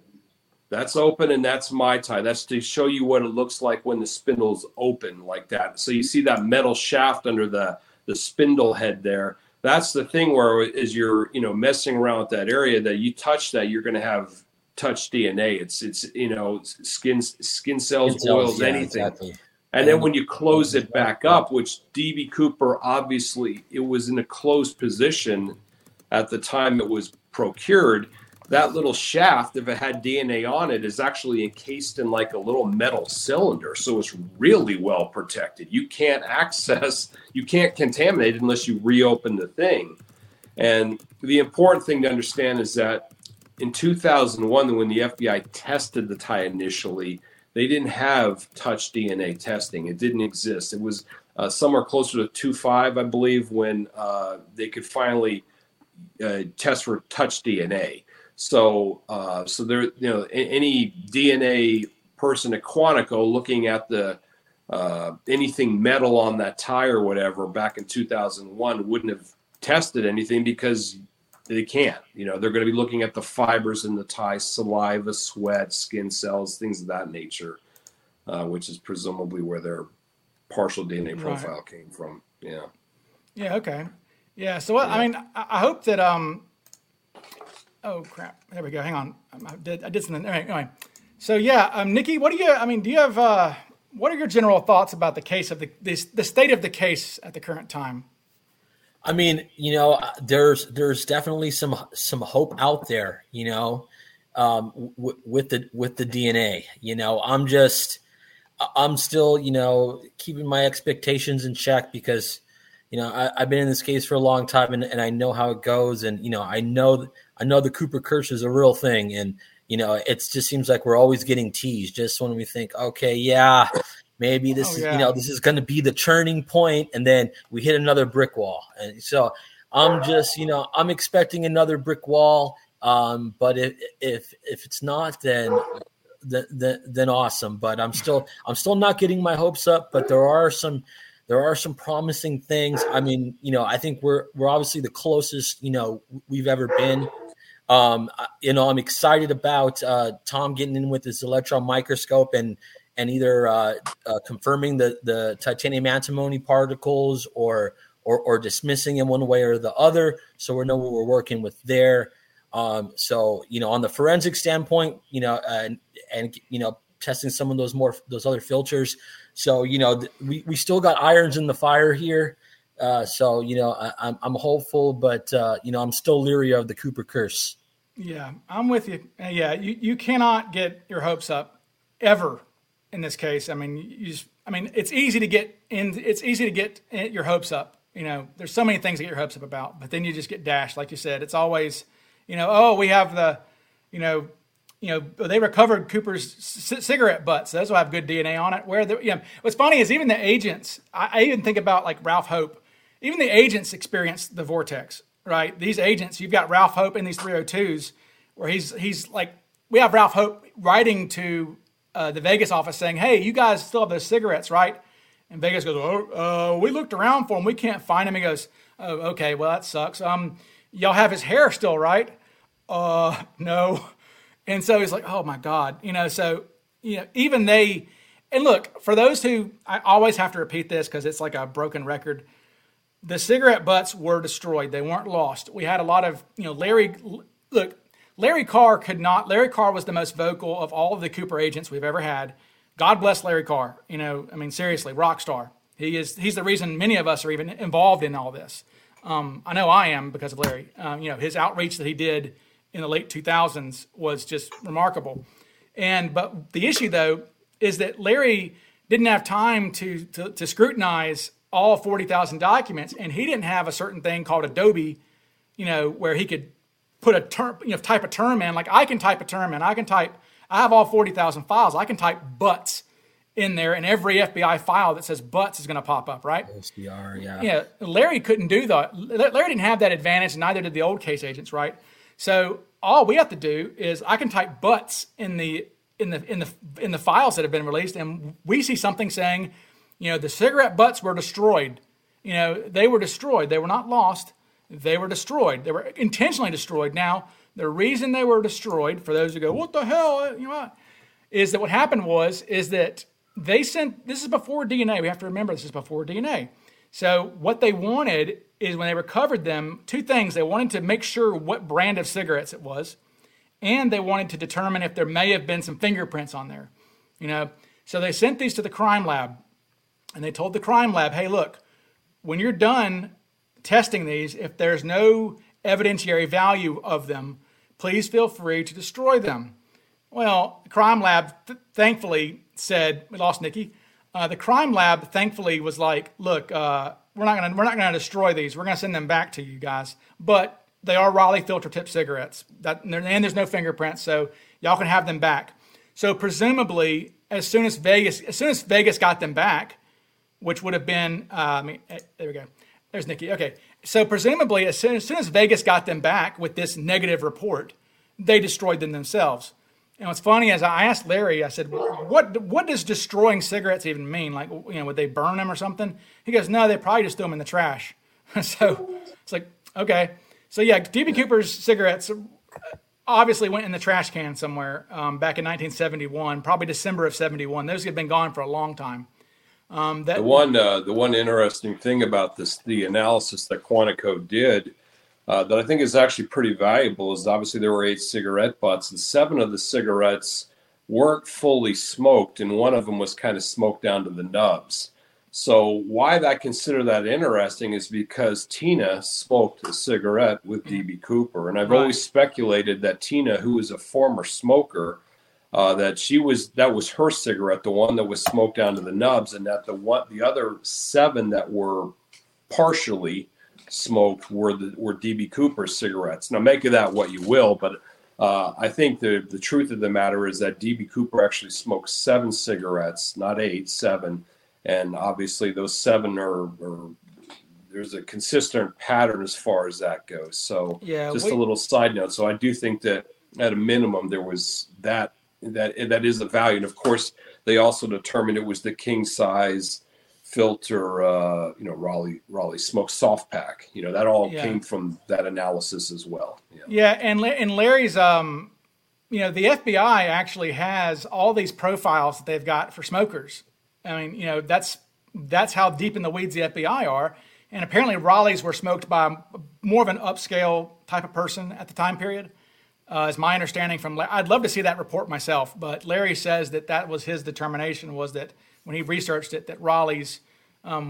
That's open, and that's my tie. That's to show you what it looks like when the spindle's open like that. So you see that metal shaft under the spindle head there. That's the thing where as you're, you know, messing around with that area, that you touch that, you're going to have touch DNA. It's you know, skin cells, oils, yeah, anything. Exactly. And then when you close it back up, which D.B. Cooper, obviously, it was in a closed position at the time it was procured. That little shaft, if it had DNA on it, is actually encased in like a little metal cylinder. So it's really well protected. You can't contaminate it unless you reopen the thing. And the important thing to understand is that in 2001, when the FBI tested the tie initially, they didn't have touch DNA testing. It didn't exist. It was somewhere closer to 2005, I believe, when they could finally test for touch DNA. So there, you know, any DNA person at Quantico looking at the anything metal on that tie or whatever back in 2001 wouldn't have tested anything, because they can't. You know, they're going to be looking at the fibers in the tie, saliva, sweat, skin cells, things of that nature, which is presumably where their partial DNA profile came from. Yeah. Yeah. Okay. Yeah. So yeah. I mean, I hope that. Oh crap! There we go. Hang on. I did something. Anyway. So yeah, Nicky, what do you? I mean, do you have? What are your general thoughts about the case of the state of the case at the current time? I mean, you know, there's definitely some hope out there, you know, with the DNA. You know, I'm still, you know, keeping my expectations in check because, you know, I've been in this case for a long time and I know how it goes. And, you know, I know the Cooper curse is a real thing. And, you know, it just seems like we're always getting teased just when we think, okay, yeah, maybe this is, you know, this is going to be the turning point, and then we hit another brick wall. And so I'm just, you know, I'm expecting another brick wall. But if it's not, then awesome. But I'm still not getting my hopes up. But there are some promising things. I mean, you know, I think we're obviously the closest, you know, we've ever been. You know, I'm excited about Tom getting in with his electron microscope and either confirming the titanium antimony particles or dismissing in one way or the other. So we know what we're working with there. So, you know, on the forensic standpoint, you know, and you know, testing some of those other filters. So, you know, we still got irons in the fire here. So, you know, I'm hopeful, but, you know, I'm still leery of the Cooper curse. Yeah, I'm with you. Yeah, you cannot get your hopes up ever in this case. I mean, it's easy to get in. It's easy to get your hopes up. You know, there's so many things to get your hopes up about, but then you just get dashed. Like you said, it's always, you know, oh, we have the, you know, they recovered Cooper's cigarette butts. Those will have good DNA on it. You know, what's funny is even the agents, I even think about like Ralph Hope, even the agents experienced the vortex, right? These agents, you've got Ralph Hope in these 302s where he's like, we have Ralph Hope writing to the Vegas office saying, hey, you guys still have those cigarettes, right? And Vegas goes, oh, we looked around for him. We can't find him. He goes, oh, okay, well, that sucks. Y'all have his hair still, right? No. And so he's like, oh my God, you know, so, you know, even they, and look, for those who, I always have to repeat this because it's like a broken record. The cigarette butts were destroyed. They weren't lost. We had a lot of, you know, Larry Carr was the most vocal of all of the Cooper agents we've ever had. God bless Larry Carr. You know, I mean, seriously, rock star. He's the reason many of us are even involved in all this. I know I am because of Larry, you know, his outreach that he did in the late 2000s was just remarkable. But the issue though, is that Larry didn't have time to scrutinize all 40,000 documents. And he didn't have a certain thing called Adobe, you know, where he could put a term, you know, type a term in, like I have all 40,000 files. I can type butts in there and every FBI file that says butts is going to pop up, right? SDR, yeah. Yeah. Larry couldn't do that. Larry didn't have that advantage. Neither did the old case agents, right? So all we have to do is I can type butts in the files that have been released, and we see something saying, you know, the cigarette butts were destroyed. You know, they were destroyed. They were not lost. They were destroyed. They were intentionally destroyed. Now, the reason they were destroyed, for those who go, what the hell, you know, is that what happened was is that they sent. This is before DNA. We have to remember this is before DNA. So what they wanted is when they recovered them, two things. They wanted to make sure what brand of cigarettes it was, and they wanted to determine if there may have been some fingerprints on there. You know, so they sent these to the crime lab, and they told the crime lab, hey, look, when you're done testing these, if there's no evidentiary value of them, please feel free to destroy them. Well, the crime lab thankfully said, we lost Nicky. The crime lab thankfully was like, "Look, we're not gonna destroy these. We're gonna send them back to you guys. But they are Raleigh filter tip cigarettes, and there's no fingerprints, so y'all can have them back." So presumably, as soon as Vegas got them back, which would have been, there we go. There's Nicky. Okay, so presumably, as soon as Vegas got them back with this negative report, they destroyed them themselves. And what's funny is I asked Larry, I said, what does destroying cigarettes even mean? Like, you know, would they burn them or something? He goes, no, they probably just threw them in the trash. So it's like, okay. So yeah, D.B. Cooper's cigarettes obviously went in the trash can somewhere back in 1971, probably December of 71. Those have been gone for a long time. The one interesting thing about this, the analysis that Quantico did, that I think is actually pretty valuable, is obviously there were 8 cigarette butts, and 7 of the cigarettes weren't fully smoked, and one of them was kind of smoked down to the nubs. So why I consider that interesting is because Tina smoked a cigarette with D.B. Cooper. And I've always speculated that Tina, who is a former smoker, that was her cigarette, the one that was smoked down to the nubs, and that the other seven that were partially smoked were D.B. Cooper's cigarettes. Now, make of that what you will, but I think the truth of the matter is that D.B. Cooper actually smoked 7 cigarettes, not 8, 7. And obviously those 7 are there's a consistent pattern as far as that goes. So just a little side note. So I do think that at a minimum there was that is the value. And of course they also determined it was the king size filter, Raleigh smoke soft pack, that all came from that analysis as well. And Larry's, the FBI actually has all these profiles that they've got for smokers. I mean, that's how deep in the weeds the FBI are. And apparently Raleighs were smoked by more of an upscale type of person at the time period, is my understanding from Larry. I'd love to see that report myself, but Larry says that was his determination, was that when he researched it, that Raleighs were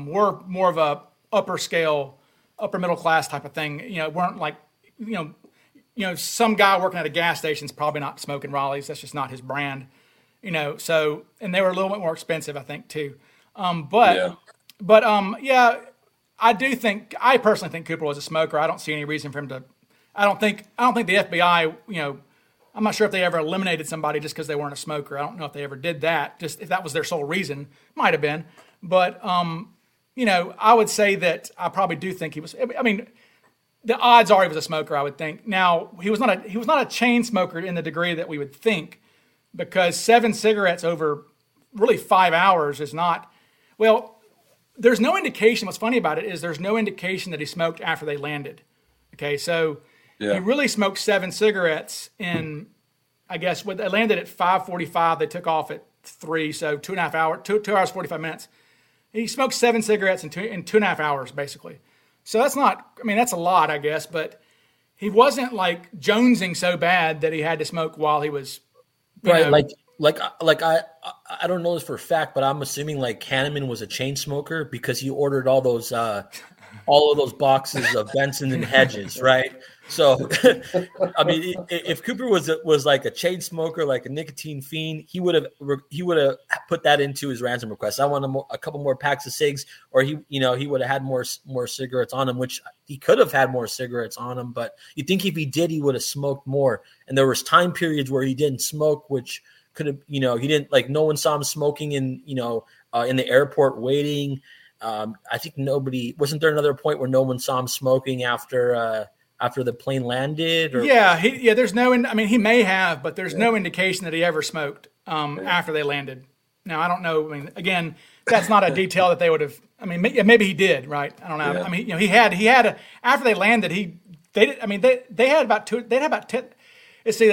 more of a upper scale, upper middle class type of thing. Weren't like, some guy working at a gas station's probably not smoking Raleighs. That's just not his brand. And they were a little bit more expensive, I think, too. I do think, I personally think Cooper was a smoker. I don't see any reason for him to, I don't think the FBI, I'm not sure if they ever eliminated somebody just because they weren't a smoker. I don't know if they ever did that. Just if that was their sole reason, might've been, but, I would say that I probably do think he was, the odds are he was a smoker, I would think. Now he was not a chain smoker in the degree that we would think, because 7 cigarettes over really 5 hours is not, there's no indication. What's funny about it is there's no indication that he smoked after they landed. Okay. So he really smoked 7 cigarettes in, I guess, when they landed at 5:45, they took off at 3. So 2.5 hours, 2 hours, 45 minutes. He smoked 7 cigarettes in 2.5 hours, basically. So that's not, that's a lot, I guess, but he wasn't like jonesing so bad that he had to smoke while he was, I don't know this for a fact, but I'm assuming like Heinemann was a chain smoker because he ordered all those all of those boxes of Benson and Hedges, right? So if Cooper was like a chain smoker, like a nicotine fiend, he would have put that into his ransom request. I want a couple more packs of cigs, or he would have had more cigarettes on him, which he could have had more cigarettes on him. But you think if he did, he would have smoked more. And there was time periods where he didn't smoke, which could have he didn't, like, no one saw him smoking in the airport waiting. I think wasn't there another point where no one saw him smoking after the plane landed? Or? Yeah. There's no, he may have, but there's no indication that he ever smoked after they landed. Now, I don't know. Again, that's not a detail that they would have, maybe he did, right? I don't know. Yeah. He had after they landed, they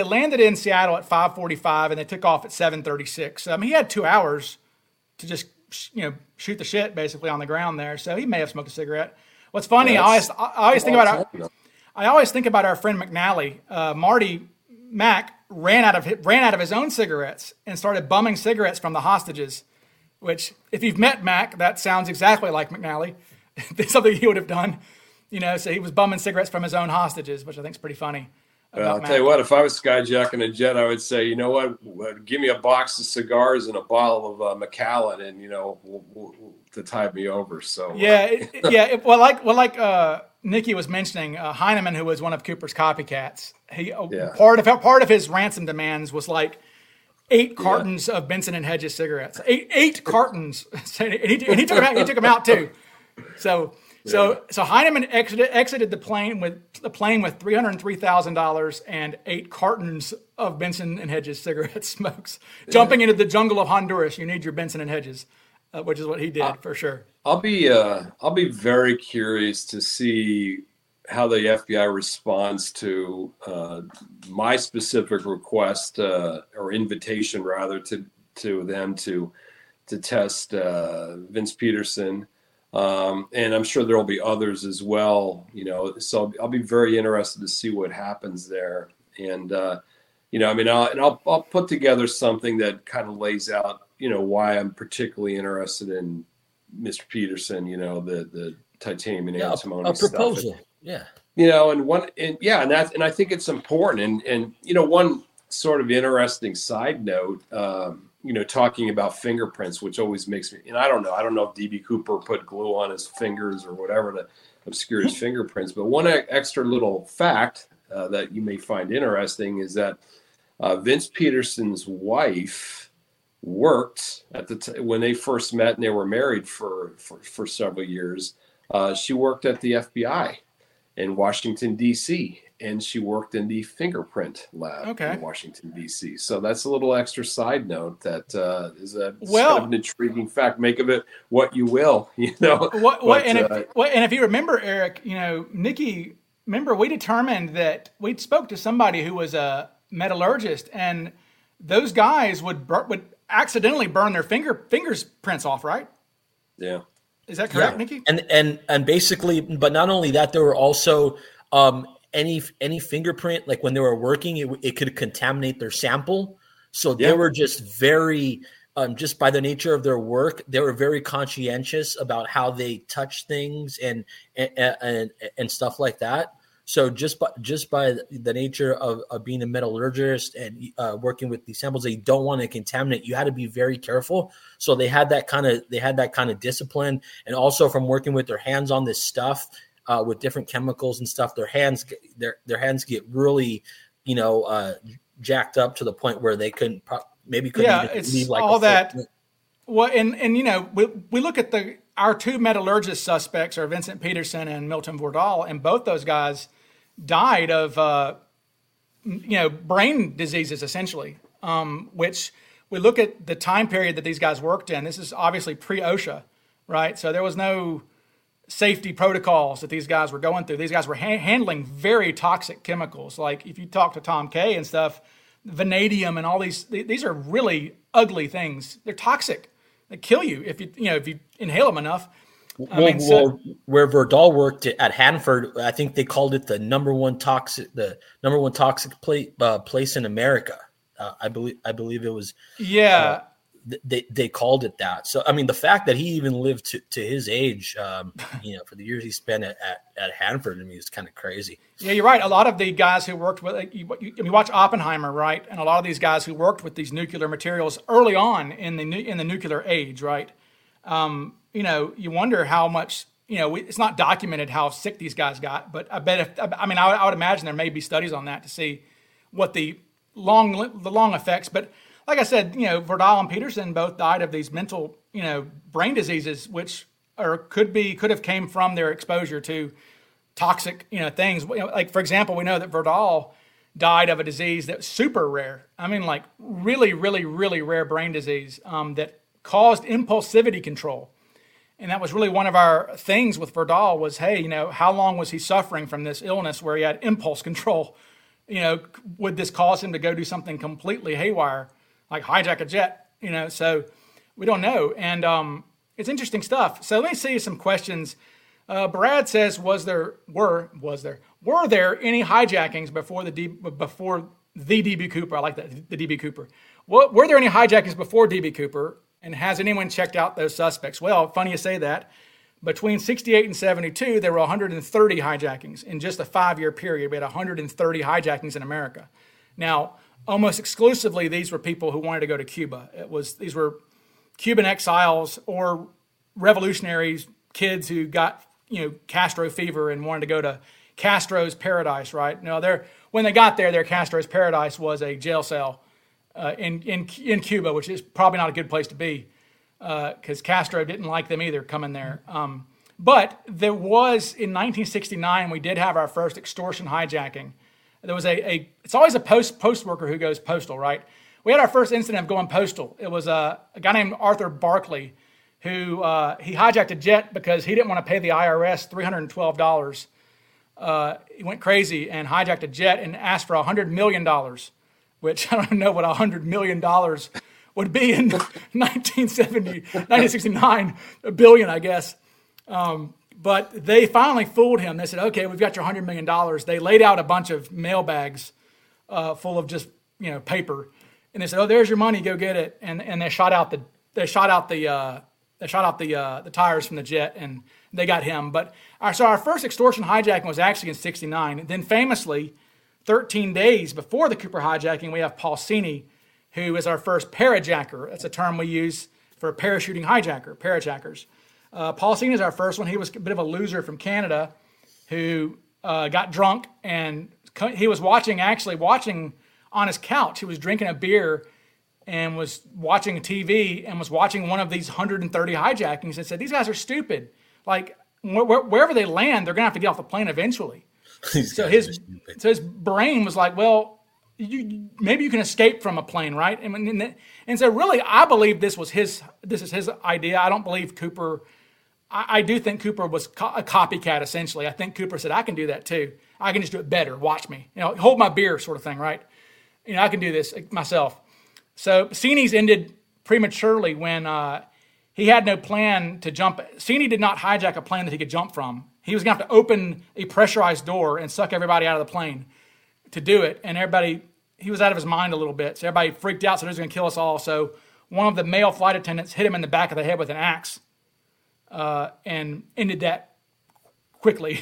landed in Seattle at 5:45 and they took off at 7:36. So, he had 2 hours to just, shoot the shit basically on the ground there. So he may have smoked a cigarette. What's funny, I always think about our friend McNally. Marty Mack ran out of his own cigarettes and started bumming cigarettes from the hostages, which, if you've met Mack, that sounds exactly like McNally. It's something he would have done, so he was bumming cigarettes from his own hostages, which I think is pretty funny. I'll tell you what, if I was skyjacking a jet, I would say, give me a box of cigars and a bottle of Macallan and, to tide me over. So, Nicky was mentioning, Heinemann, who was one of Cooper's copycats. Part of his ransom demands was like 8 cartons of Benson and Hedges cigarettes, eight cartons. And he took them out, too. So Heinemann exited the plane with $303,000 and 8 cartons of Benson and Hedges cigarette smokes, jumping into the jungle of Honduras. You need your Benson and Hedges, which is what he did for sure. I'll be very curious to see how the FBI responds to my specific request or invitation, rather, to them to test Vince Peterson. And I'm sure there'll be others as well, so I'll be very interested to see what happens there. And, I'll put together something that kind of lays out, why I'm particularly interested in Mr. Peterson, you know, the titanium and antimony stuff. A proposal, stuff. Yeah. You know, and one, and yeah, and that's, and I think it's important. And you know, one sort of interesting side note, you know, talking about fingerprints, which always makes me, and I don't know if D.B. Cooper put glue on his fingers or whatever to obscure his fingerprints. But one extra little fact that you may find interesting is that Vince Peterson's wife worked at the when they first met and they were married for several years. She worked at the FBI in Washington, D.C., and she worked in the fingerprint lab in Washington, D.C. So that's a little extra side note that is a kind of an intriguing fact. Make of it what you will, you know. And if you remember, Eric, you know, Nicky, remember we determined that we spoke to somebody who was a metallurgist, and those guys would accidentally burn their fingerprints off, right? Yeah. Is that correct, Nicky? And basically, but not only that, there were also any fingerprint, like when they were working, it could contaminate their sample. So they were just very, just by the nature of their work, they were very conscientious about how they touch things and stuff like that. So just by the nature of being a metallurgist and working with these samples, they don't want to contaminate. You had to be very careful. So they had that kind of discipline, and also from working with their hands on this stuff with different chemicals and stuff, their hands get really, you know, jacked up to the point where they couldn't leave like all that. Well, and you know, we look at our two metallurgist suspects are Vincent Peterson and Milton Vordahl, and both those guys died of, you know, brain diseases, essentially, which we look at the time period that these guys worked in. This is obviously pre-OSHA, right? So there was no safety protocols that these guys were going through. These guys were handling very toxic chemicals. Like if you talk to Tom K and stuff, vanadium and all these are really ugly things. They're toxic. They kill you if you inhale them enough. Where Vordahl worked at Hanford, I think they called it the number one toxic place in America. I believe it was. Yeah, they called it that. So I mean, the fact that he even lived to his age, you know, for the years he spent at Hanford, I mean, it's kind of crazy. Yeah, you're right. A lot of the guys who worked with, you watch Oppenheimer, right? And a lot of these guys who worked with these nuclear materials early on in the nuclear age, right? You know, you wonder how much, you know, it's not documented how sick these guys got, but I bet I would imagine there may be studies on that to see what the long effects. But like I said, you know, Vordahl and Peterson both died of these mental, you know, brain diseases, which could have came from their exposure to toxic, you know, things. You know, like, for example, we know that Vordahl died of a disease that's super rare. I mean, like really, really, really rare brain disease that caused impulsivity control. And that was really one of our things with Vordahl was, hey, you know, how long was he suffering from this illness where he had impulse control? You know, would this cause him to go do something completely haywire, like hijack a jet? You know, so we don't know. And it's interesting stuff. So let me see some questions. Brad says, "Were there any hijackings before the D.B. Cooper?" I like that, the D.B. Cooper. What, were there any hijackings before D.B. Cooper? And has anyone checked out those suspects? Well, funny you say that. Between 68 and 72, there were 130 hijackings in just a 5-year period. We had 130 hijackings in America. Now, almost exclusively, these were people who wanted to go to Cuba. These were Cuban exiles or revolutionaries, kids who got, you know, Castro fever and wanted to go to Castro's paradise, right? Now, when they got there, their Castro's paradise was a jail cell in Cuba, which is probably not a good place to be because Castro didn't like them either coming there. But there was, in 1969, we did have our first extortion hijacking. There was it's always a post worker who goes postal, right? We had our first incident of going postal. It was a guy named Arthur Barkley who he hijacked a jet because he didn't want to pay the IRS $312. He went crazy and hijacked a jet and asked for $100 million, which I don't know what $100 million would be in 1969, a billion, I guess. But they finally fooled him. They said, okay, we've got your $100 million. They laid out a bunch of mailbags full of just, you know, paper. And they said, oh, there's your money. Go get it. And they shot out the They shot out the tires from the jet, and they got him. But our first extortion hijacking was actually in '69. Then famously, 13 days before the Cooper hijacking, we have Paul Sini, who is our first parajacker. That's a term we use for a parachuting hijacker, parajackers. Paul Sini is our first one. He was a bit of a loser from Canada who got drunk, and he was watching on his couch. He was drinking a beer and was watching TV and was watching one of these 130 hijackings and said, "These guys are stupid. Like, wherever they land, they're going to have to get off the plane eventually." So his brain was like, well, maybe you can escape from a plane, right? And so really, I believe this is his idea. I don't believe Cooper. I do think Cooper was a copycat, essentially. I think Cooper said, "I can do that too. I can just do it better. Watch me. Hold my beer," sort of thing, right? I can do this myself. So Sini's ended prematurely when he had no plan to jump. Sini did not hijack a plane that he could jump from. He was going to have to open a pressurized door and suck everybody out of the plane to do it. And he was out of his mind a little bit. So everybody freaked out, so he was going to kill us all. So one of the male flight attendants hit him in the back of the head with an axe and ended that quickly.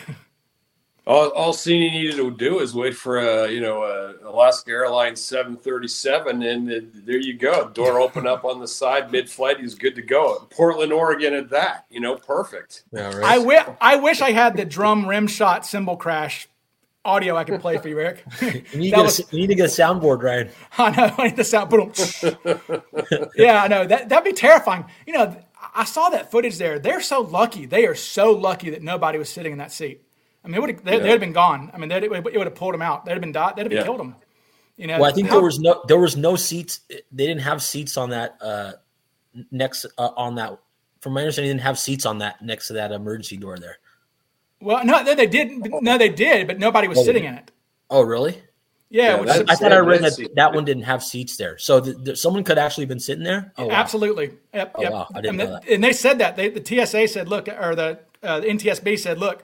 All Sini needed to do is wait for a Alaska Airlines 737, and there you go. Door opened up on the side mid-flight. He's good to go. Portland, Oregon, at that. Perfect. Yeah, right. I wish I had the drum rim shot cymbal crash audio I could play for you, Eric. You need to get a soundboard, Ryan. I know. I need the soundboard. Yeah, I know. That'd be terrifying. I saw that footage there. They're so lucky. They are so lucky that nobody was sitting in that seat. They'd have been gone. It would have pulled them out. They'd have been died. They'd have killed them. Well, I think there was no seats. They didn't have seats on that on that. From my understanding, they didn't have seats on that next to that emergency door there. Well, no, they didn't. No, they did, but nobody was sitting in it. Oh, really? Yeah. I thought I read that one didn't have seats there, so someone could actually have been sitting there. Oh, wow. Absolutely. Yep. Oh, wow. I didn't know that. And they said that the TSA said, look, or the NTSB said, look.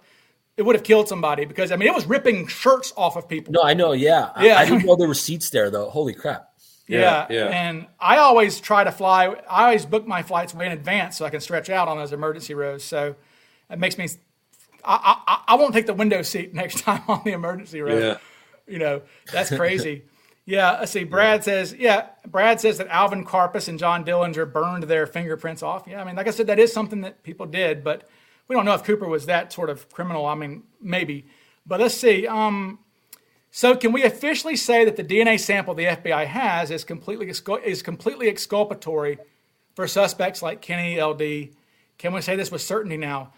It would have killed somebody because, it was ripping shirts off of people. No, I know. Yeah. Yeah. I didn't know there were seats there, though. Holy crap. Yeah. Yeah. And I always try to fly. I always book my flights way in advance so I can stretch out on those emergency rows. So it makes me – I won't take the window seat next time on the emergency row. Yeah. That's crazy. Yeah. Let's see. Brad says that Alvin Karpis and John Dillinger burned their fingerprints off. Yeah. Like I said, that is something that people did, but – we don't know if Cooper was that sort of criminal. Maybe. But let's see. So can we officially say that the DNA sample the FBI has is completely exculpatory for suspects like Kenny, LD? Can we say this with certainty now?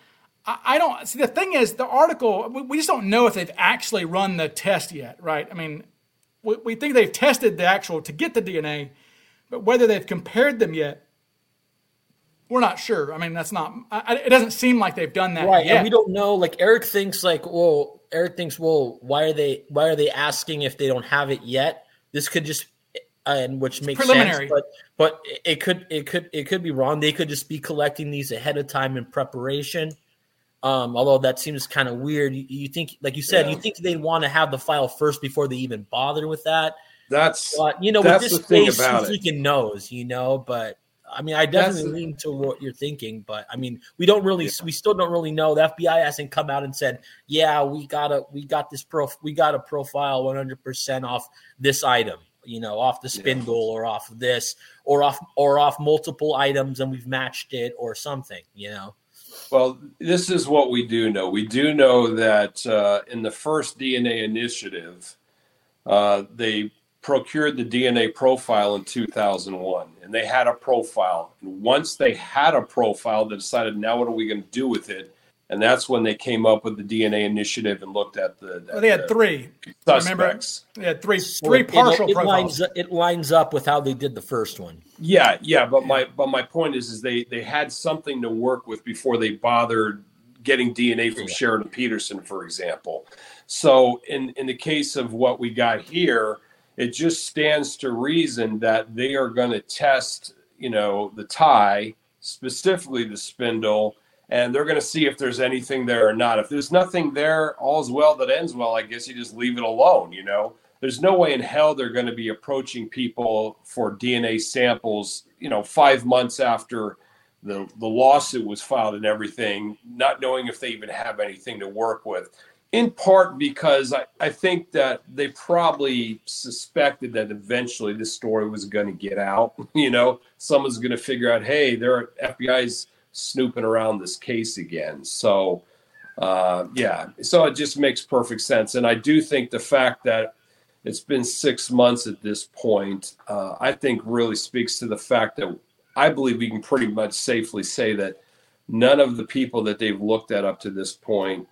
I don't – see, the thing is, the article – we just don't know if they've actually run the test yet, right? We think they've tested the actual – to get the DNA, but whether they've compared them yet, we're not sure. It doesn't seem like they've done that right yet. And we don't know. Like Eric thinks, well, why are they asking if they don't have it yet? This could just, which it's makes preliminary. Sense, but it could be wrong. They could just be collecting these ahead of time in preparation. Although that seems kind of weird. You think, like you said, you think they want to have the file first before they even bother with that. That's that's with this face, freaking knows, but. I definitely lean to what you're thinking, but we don't really, we still don't really know. The FBI hasn't come out and said, "Yeah, we got a profile 100% off this item, off the spindle or off of this or off multiple items, and we've matched it or something, Well, this is what we do know. We do know that in the first DNA initiative, they procured the DNA profile in 2001, and they had a profile. And once they had a profile, they decided, now what are we going to do with it? And that's when they came up with the DNA initiative and looked at they had three suspects. Remember, they had three partial profiles. It lines up with how they did the first one. Yeah, yeah. But my point is they had something to work with before they bothered getting DNA from Sheridan Peterson, for example. So in the case of what we got here, it just stands to reason that they are going to test, the tie, specifically the spindle, and they're going to see if there's anything there or not. If there's nothing there, all's well that ends well. I guess you just leave it alone, There's no way in hell they're going to be approaching people for DNA samples, 5 months after the lawsuit was filed and everything, not knowing if they even have anything to work with, in part because I think that they probably suspected that eventually this story was going to get out. You know, someone's going to figure out, hey, there are FBI's snooping around this case again. So, yeah, so it just makes perfect sense. And I do think the fact that it's been 6 months at this point, I think really speaks to the fact that I believe we can pretty much safely say that none of the people that they've looked at up to this point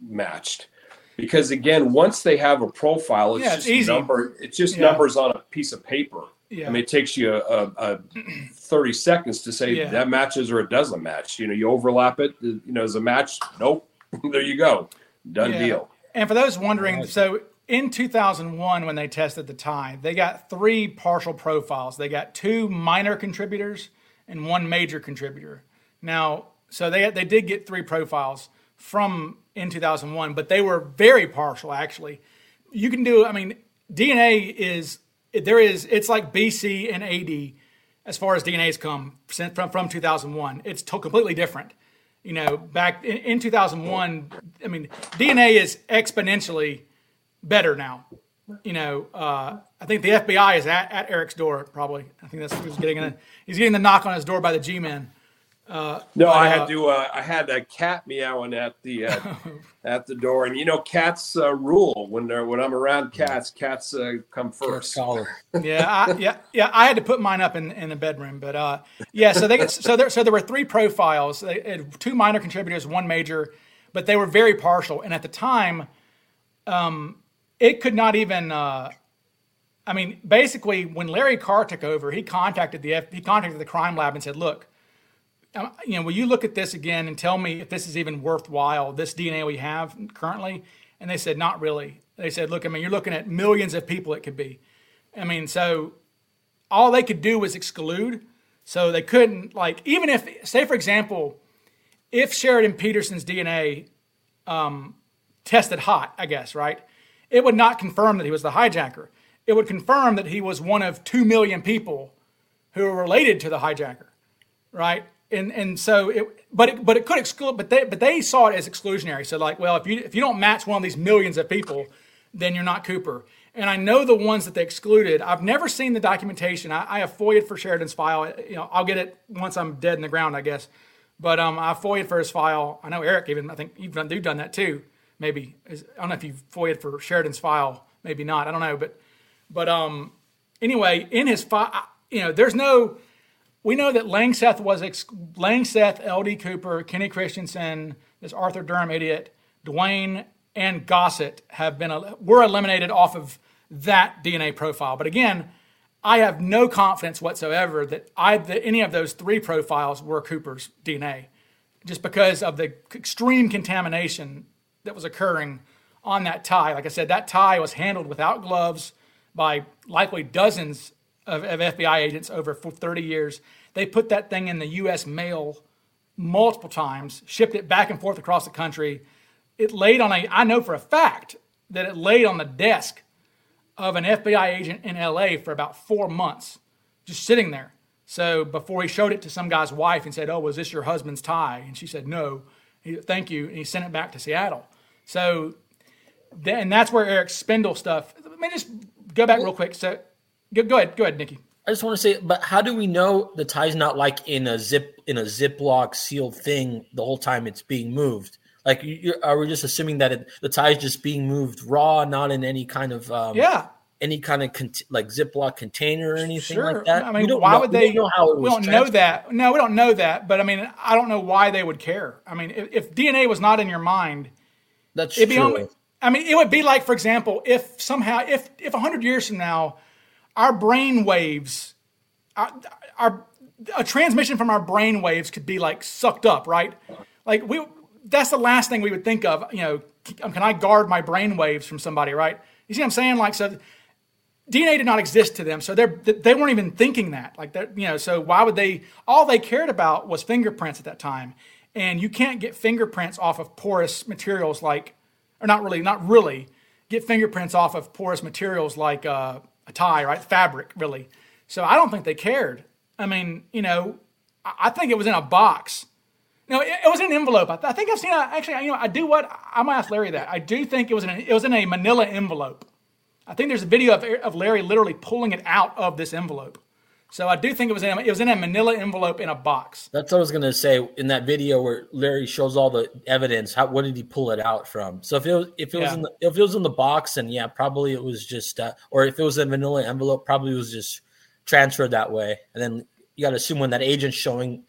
matched. Because, again, once they have a profile, it's just numbers on a piece of paper. Yeah. I mean, it takes you a 30 seconds to say that matches or it doesn't match. You know, you overlap it. You know, is a match? Nope. There you go. Done deal. And for those wondering, so in 2001, when they tested the tie, they got three partial profiles. They got two minor contributors and one major contributor. Now, so they did get three profiles from in 2001, but they were very partial, actually. You can do, I mean, DNA is... it's like BC and AD as far as DNA's come from 2001. It's completely different. You know, back in 2001, I mean, DNA is exponentially better now. You know, I think the FBI is at Eric's door, probably. I think that's who's getting it. He's getting the knock on his door by the G-men. I had a cat meowing at the door, and you know, cats rule when I'm around cats. Cats come first. I had to put mine up in the bedroom, but So there were three profiles. They had two minor contributors, one major, but they were very partial. And at the time, it could not even. I mean, basically, when Larry Carr took over, he contacted the crime lab and said, "Look, you know, will you look at this again and tell me if this is even worthwhile, this DNA we have currently?" And they said, "Not really." They said, "Look, I mean, you're looking at millions of people it could be." I mean, so all they could do was exclude. So they couldn't, like, even if, say, for example, if Sheridan Peterson's DNA tested hot, I guess, right, it would not confirm that he was the hijacker. It would confirm that he was one of 2 million people who were related to the hijacker, right? And so it could exclude, but they saw it as exclusionary. So like, well, if you don't match one of these millions of people, then you're not Cooper. And I know the ones that they excluded. I've never seen the documentation. I have FOIA'd for Sheridan's file. You know, I'll get it once I'm dead in the ground, I guess. But I FOIA'd for his file. I know Eric even. I think you've done that too. Maybe I don't know if you've FOIA'd for Sheridan's file. Maybe not. I don't know. But anyway, in his file, you know, there's no. We know that Langseth was Langseth, L.D. Cooper, Kenny Christensen, this Arthur Durham idiot, Dwayne, and Gossett were eliminated off of that DNA profile. But again, I have no confidence whatsoever that any of those three profiles were Cooper's DNA, just because of the extreme contamination that was occurring on that tie. Like I said, that tie was handled without gloves by likely dozens of FBI agents over 30 years. They put that thing in the U.S. mail multiple times, shipped it back and forth across the country. It laid on I know for a fact that it laid on the desk of an FBI agent in L.A. for about 4 months, just sitting there. So before he showed it to some guy's wife and said, "Oh, was this your husband's tie?" And she said, "No." He said, "Thank you." And he sent it back to Seattle. So, and that's where Eric Spindle stuff. Let me just go back real quick. So. Go ahead, Nicky. I just want to say, but how do we know the tie's not like in a Ziploc sealed thing the whole time it's being moved? Like, are we just assuming that the tie's just being moved raw, not in any kind of Ziploc container or anything like that? I mean, we don't know that. No, we don't know that. But I mean, I don't know why they would care. I mean, if DNA was not in your mind, that's true. It would be like, for example, if somehow if 100 years from now. Our brain waves, a transmission from our brain waves could be like sucked up, right? Like that's the last thing we would think of. You know, can I guard my brain waves from somebody, right? You see what I'm saying? Like, so DNA did not exist to them, so they weren't even thinking that. Like that, you know. So why would they? All they cared about was fingerprints at that time, and you can't get fingerprints off of porous materials like a tie, right? Fabric, really. So I don't think they cared. I mean, you know, I think it was in a box. No, it was in an envelope. I think I've seen. I'm gonna ask Larry that. I do think it was in a Manila envelope. I think there's a video of Larry literally pulling it out of this envelope. So I do think it was in a Manila envelope in a box. That's what I was gonna say in that video where Larry shows all the evidence. What did he pull it out from? So if it was in the box, then yeah, probably it was just. Or if it was in a Manila envelope, probably it was just transferred that way. And then you got to assume when that agent's showing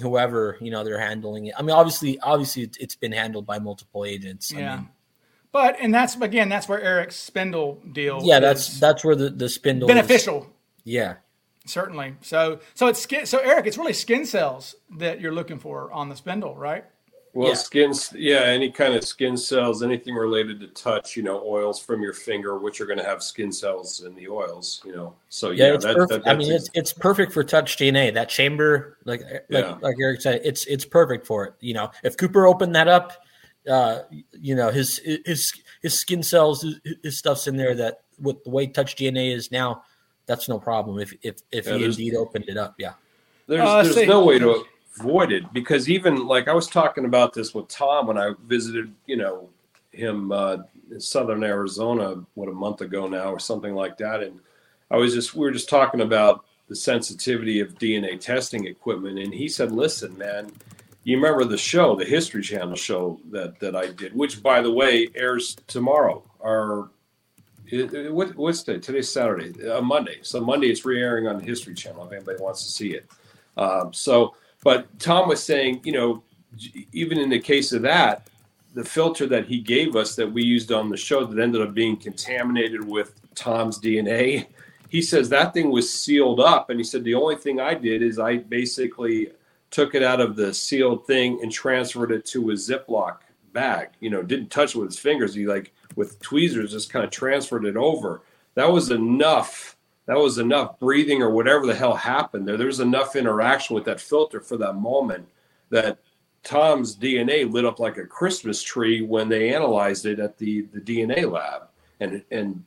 whoever, they're handling it. I mean, obviously it's been handled by multiple agents. Yeah. I mean, but, and that's, again, that's where Eric's spindle deal. Yeah. That's where the spindle beneficial. Is. Yeah, certainly. So Eric, it's really skin cells that you're looking for on the spindle, right? Well, yeah. Skins. Yeah. Any kind of skin cells, anything related to touch, oils from your finger, which are going to have skin cells in the oils, so yeah, it's perfect. It's perfect for touch DNA, that chamber, like Eric said, it's perfect for it. If Cooper opened that up, his skin cells, his stuff's in there that with the way touch DNA is now, that's no problem. If he indeed opened it up. Yeah. There's no way to avoided because even I was talking about this with Tom when I visited him in southern Arizona a month ago now or something like that, and we were just talking about the sensitivity of DNA testing equipment, and he said, listen man, you remember the History Channel show that I did, which by the way airs tomorrow or what's today? Today's Saturday, Monday, so Monday it's re-airing on the History Channel if anybody wants to see it. But Tom was saying, even in the case of that, the filter that he gave us that we used on the show that ended up being contaminated with Tom's DNA, he says that thing was sealed up. And he said, the only thing I did is I basically took it out of the sealed thing and transferred it to a Ziploc bag, didn't touch it with his fingers. He with tweezers, just kind of transferred it over. That was enough breathing or whatever the hell happened there. There's enough interaction with that filter for that moment that Tom's DNA lit up like a Christmas tree when they analyzed it at the DNA lab. And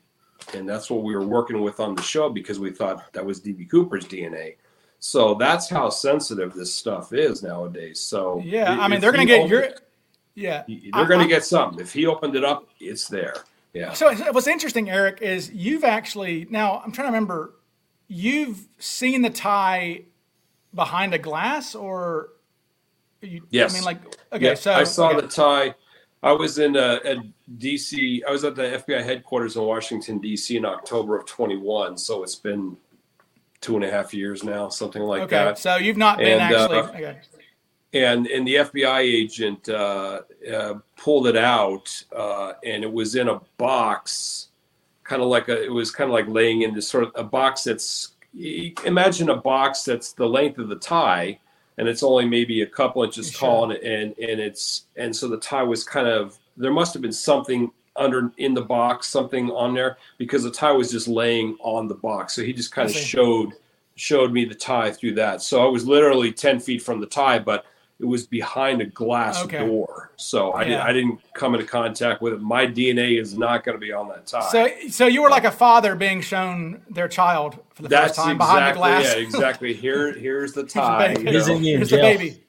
that's what we were working with on the show because we thought that was DB Cooper's DNA. So that's how sensitive this stuff is nowadays. So yeah, they're going to get they're going to get something. If he opened it up, it's there. Yeah. So what's interesting, Eric, is you've actually, now I'm trying to remember, you've seen the tie behind a glass or? Yes. I saw the tie. I was in D.C. I was at the FBI headquarters in Washington, D.C. in October of 21. So it's been 2.5 years now, something like that. Okay, so you've not been And the FBI agent pulled it out, and it was in a box, kind of like laying in this sort of a box that's, imagine a box that's the length of the tie, and it's only maybe a couple inches tall, and so the tie was kind of, there must have been something under in the box, something on there, because the tie was just laying on the box, so he just kind of showed me the tie through that. So I was literally 10 feet from the tie, but it was behind a glass door. So I didn't come into contact with it. My DNA is not going to be on that tie. So you were like a father being shown their child for the first time behind the glass. Yeah, exactly. Here's the tie. Here's the baby.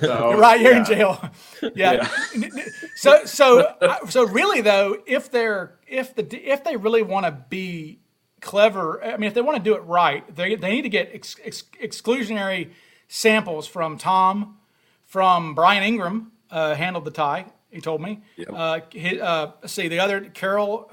So, right, you're in jail. Yeah. So really though, if they really want to be clever, if they want to do it right, they need to get exclusionary samples from Tom, from Brian Ingram, handled the tie, he told me. Yep. The other, Carol,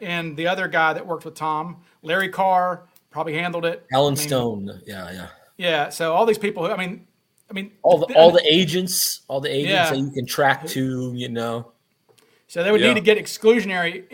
and the other guy that worked with Tom, Larry Carr, probably handled it. Alan Stone, yeah. Yeah, so all these people who, all the agents that you can track to, So they would need to get exclusionary,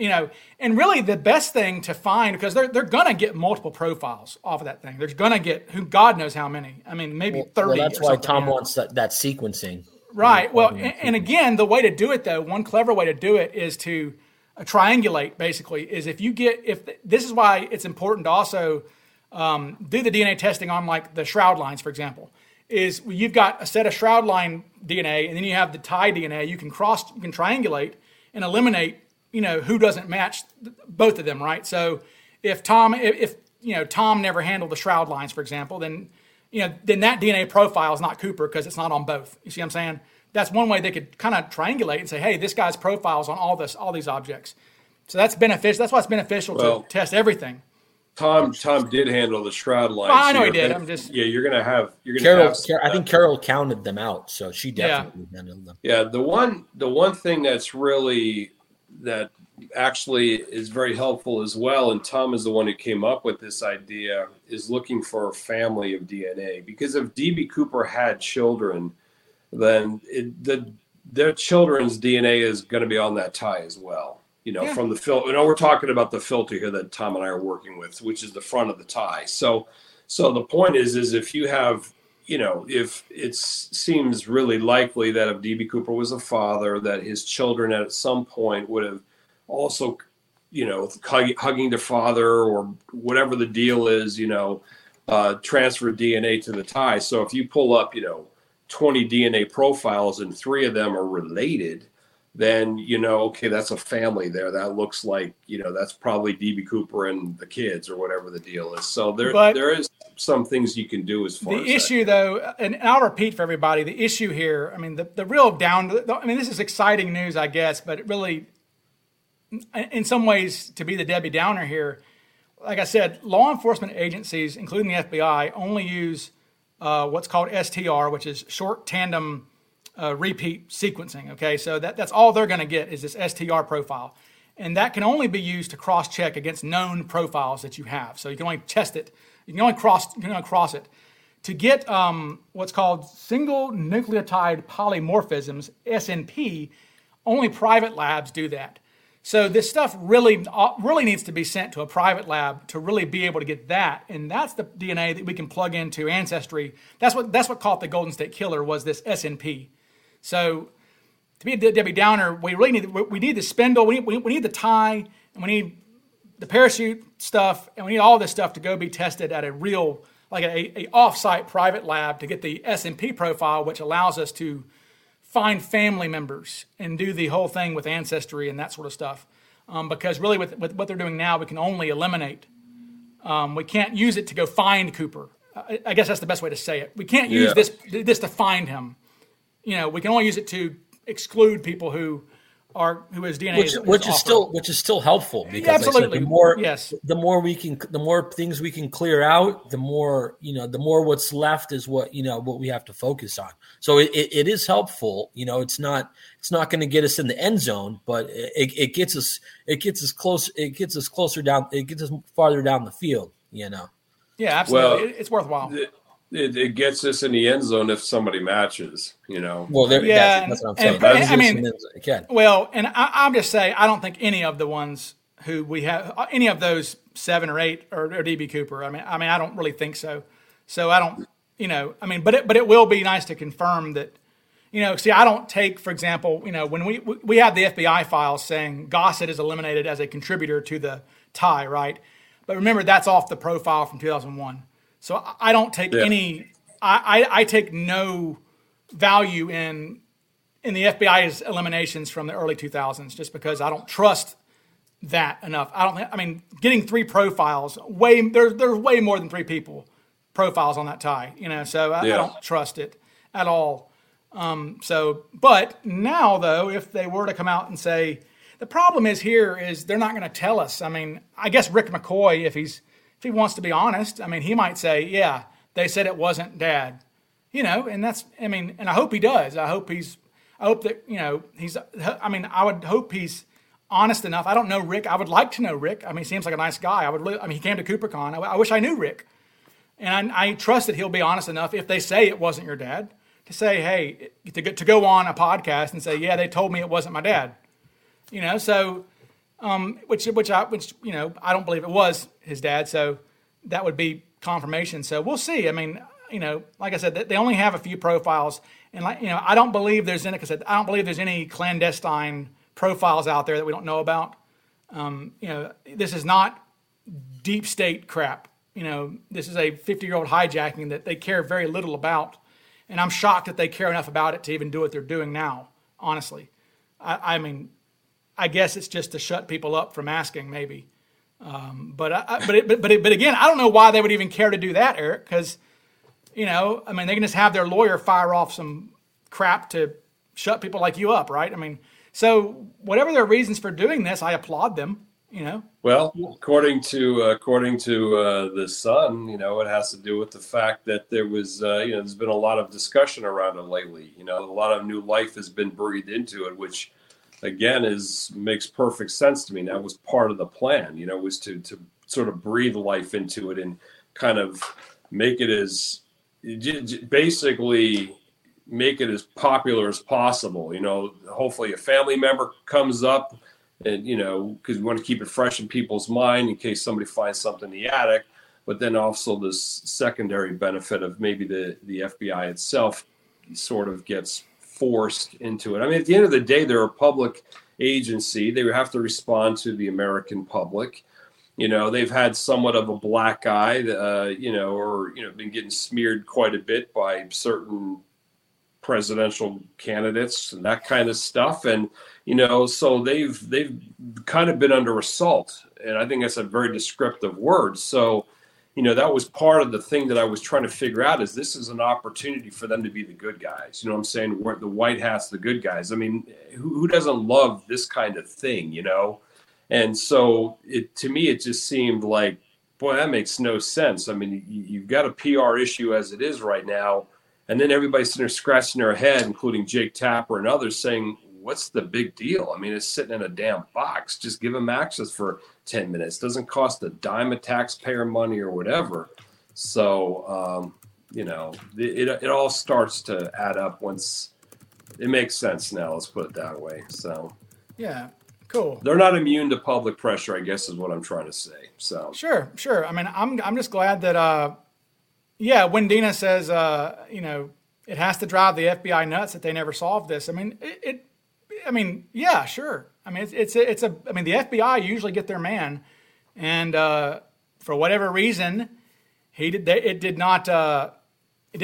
and really the best thing to find, because they're going to get multiple profiles off of that thing. They're going to get who God knows how many. 30. Well, that's why Tom wants that sequencing. Right. Well, and again, the way to do it though, one clever way to do it is to triangulate basically is this is why it's important to also do the DNA testing on the shroud lines, for example. Is you've got a set of shroud line DNA and then you have the tie DNA. You can triangulate and eliminate, who doesn't match both of them, right? So if Tom never handled the shroud lines, for example, then you know, then that DNA profile is not Cooper because it's not on both. You see what I'm saying? That's one way they could kind of triangulate and say, hey, this guy's profile is on all these objects. So that's beneficial. That's why it's beneficial to test everything. Tom did handle the shroud line. Well, I know so he did. I think Carol counted them out, so she definitely handled them. Yeah, the one thing that's really that actually is very helpful as well, and Tom is the one who came up with this idea, is looking for a family of DNA, because if D.B. Cooper had children, then their children's DNA is going to be on that tie as well. You know, from the filter. You know, we're talking about the filter here that Tom and I are working with, which is the front of the tie. So the point is if you have, you know, if it seems really likely that if D.B. Cooper was a father, that his children at some point would have also, you know, hugging their father or whatever the deal is, you know, transfer DNA to the tie. So if you pull up, you know, 20 DNA profiles and 3 of them are related, then, you know, okay, that's a family there. That looks like, you know, that's probably D.B. Cooper and the kids or whatever the deal is. So there is some things you can do as far as the issue, though, and I'll repeat for everybody, the issue here, I mean, the real this is exciting news, I guess, but it really, in some ways, to be the Debbie Downer here, like I said, law enforcement agencies, including the FBI, only use what's called STR, which is short tandem repeat sequencing. Okay, so that's all they're going to get is this STR profile, and that can only be used to cross-check against known profiles that you have. So you can only test it. You can only cross it to get what's called single nucleotide polymorphisms (SNP). Only private labs do that. So this stuff really needs to be sent to a private lab to really be able to get that, and that's the DNA that we can plug into Ancestry. That's what caught the Golden State Killer was this SNP. So, to be a Debbie Downer, we really need the spindle, we need the tie, and we need the parachute stuff, and we need all this stuff to go be tested at a real, like a off-site private lab to get the SNP profile, which allows us to find family members and do the whole thing with Ancestry and that sort of stuff. Because really with what they're doing now, we can only eliminate. We can't use it to go find Cooper. I guess that's the best way to say it. We can't use this to find him. You know, we can only use it to exclude people who his DNA which is still helpful because absolutely. Said, the more things we can clear out, the more what's left is what we have to focus on. So it is helpful. You know, it's not going to get us in the end zone, but it gets us farther down the field. You know, yeah, absolutely, well, it's worthwhile. It gets us in the end zone if somebody matches, you know. Well, that's what I'm saying. I'll just say I don't think any of the ones who we have, any of those 7 or 8 or D.B. Cooper. I mean, I don't really think so. So I don't, you know. I mean, but it will be nice to confirm that, you know. See, I don't take, for example, you know, when we have the FBI files saying Gossett is eliminated as a contributor to the tie, right? But remember, that's off the profile from 2001. So I don't take any. I take no value in the FBI's eliminations from the early 2000s, just because I don't trust that enough. Getting 3 profiles, there's way more than 3 people profiles on that tie. You know, so I don't trust it at all. But now though, if they were to come out and say, the problem is here is they're not going to tell us. I mean, I guess Rick McCoy, if he wants to be honest, I mean, he might say, yeah, they said it wasn't Dad, you know, and that's, I mean, and I hope he does. I would hope he's honest enough. I don't know Rick. I would like to know Rick. I mean, he seems like a nice guy. He came to CooperCon. I wish I knew Rick. And I trust that he'll be honest enough if they say it wasn't your dad to say, hey, to go on a podcast and say, yeah, they told me it wasn't my dad, you know, so. Which I don't believe it was his dad, so that would be confirmation. So we'll see. I mean, you know, like I said, they only have a few profiles, and like, you know, I don't believe there's any clandestine profiles out there that we don't know about. You know, this is not deep state crap. You know, this is a 50-year-old hijacking that they care very little about, and I'm shocked that they care enough about it to even do what they're doing now. Honestly, I guess it's just to shut people up from asking, maybe. But again, I don't know why they would even care to do that, Eric. Because You know, I mean, they can just have their lawyer fire off some crap to shut people like you up, right? I mean, so whatever their reasons for doing this, I applaud them, you know. Well, according to the Sun, you know, it has to do with the fact that there was, you know, there's been a lot of discussion around it lately. You know, a lot of new life has been breathed into it, which, again, makes perfect sense to me. That was part of the plan, you know, was to sort of breathe life into it and kind of make it as basically make it as popular as possible. You know, hopefully a family member comes up and, you know, because we want to keep it fresh in people's mind in case somebody finds something in the attic. But then also this secondary benefit of maybe the FBI itself sort of gets forced into it. I mean, at the end of the day, they're a public agency. They have to respond to the American public. You know, they've had somewhat of a black eye, you know, or, you know, been getting smeared quite a bit by certain presidential candidates and that kind of stuff. And, you know, so they've kind of been under assault. And I think that's a very descriptive word. So, you know, that was part of the thing that I was trying to figure out is this is an opportunity for them to be the good guys. You know what I'm saying? The white hats, the good guys. I mean, who doesn't love this kind of thing, you know? And so to me, it just seemed like, boy, that makes no sense. I mean, you've got a PR issue as it is right now. And then everybody's sitting there scratching their head, including Jake Tapper and others, saying, what's the big deal? I mean, it's sitting in a damn box. Just give them access for 10 minutes. Doesn't cost a dime of taxpayer money or whatever. So, you know, it all starts to add up once it makes sense now. Let's put it that way. So, yeah. Cool. They're not immune to public pressure, I guess, is what I'm trying to say. So sure. I mean, I'm just glad that, when Dina says, you know, it has to drive the FBI nuts that they never solved this. I mean, yeah, sure. I mean, it's the FBI usually get their man, and for whatever reason, it didn't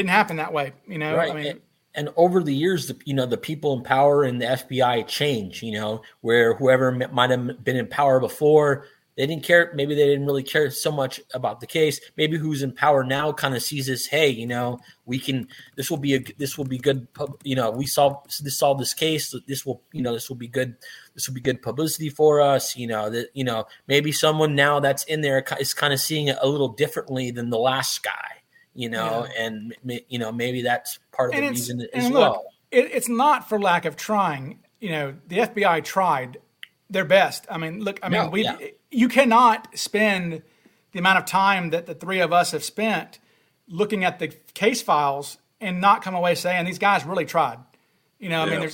happen that way. You know, right. I mean. And over the years, you know, the people in power in the FBI change, you know, where whoever might have been in power before, they didn't care. Maybe they didn't really care so much about the case. Maybe who's in power now kind of sees this, hey, you know, this will be good. You know, we solve this case. This will be good. This will be good publicity for us. You know, maybe someone now that's in there is kind of seeing it a little differently than the last guy. You know, yeah. And, you know, maybe that's part of the reason as well. Look, it's not for lack of trying. You know, the FBI tried their best. I mean, look, you cannot spend the amount of time that the three of us have spent looking at the case files and not come away saying these guys really tried. You know, yeah.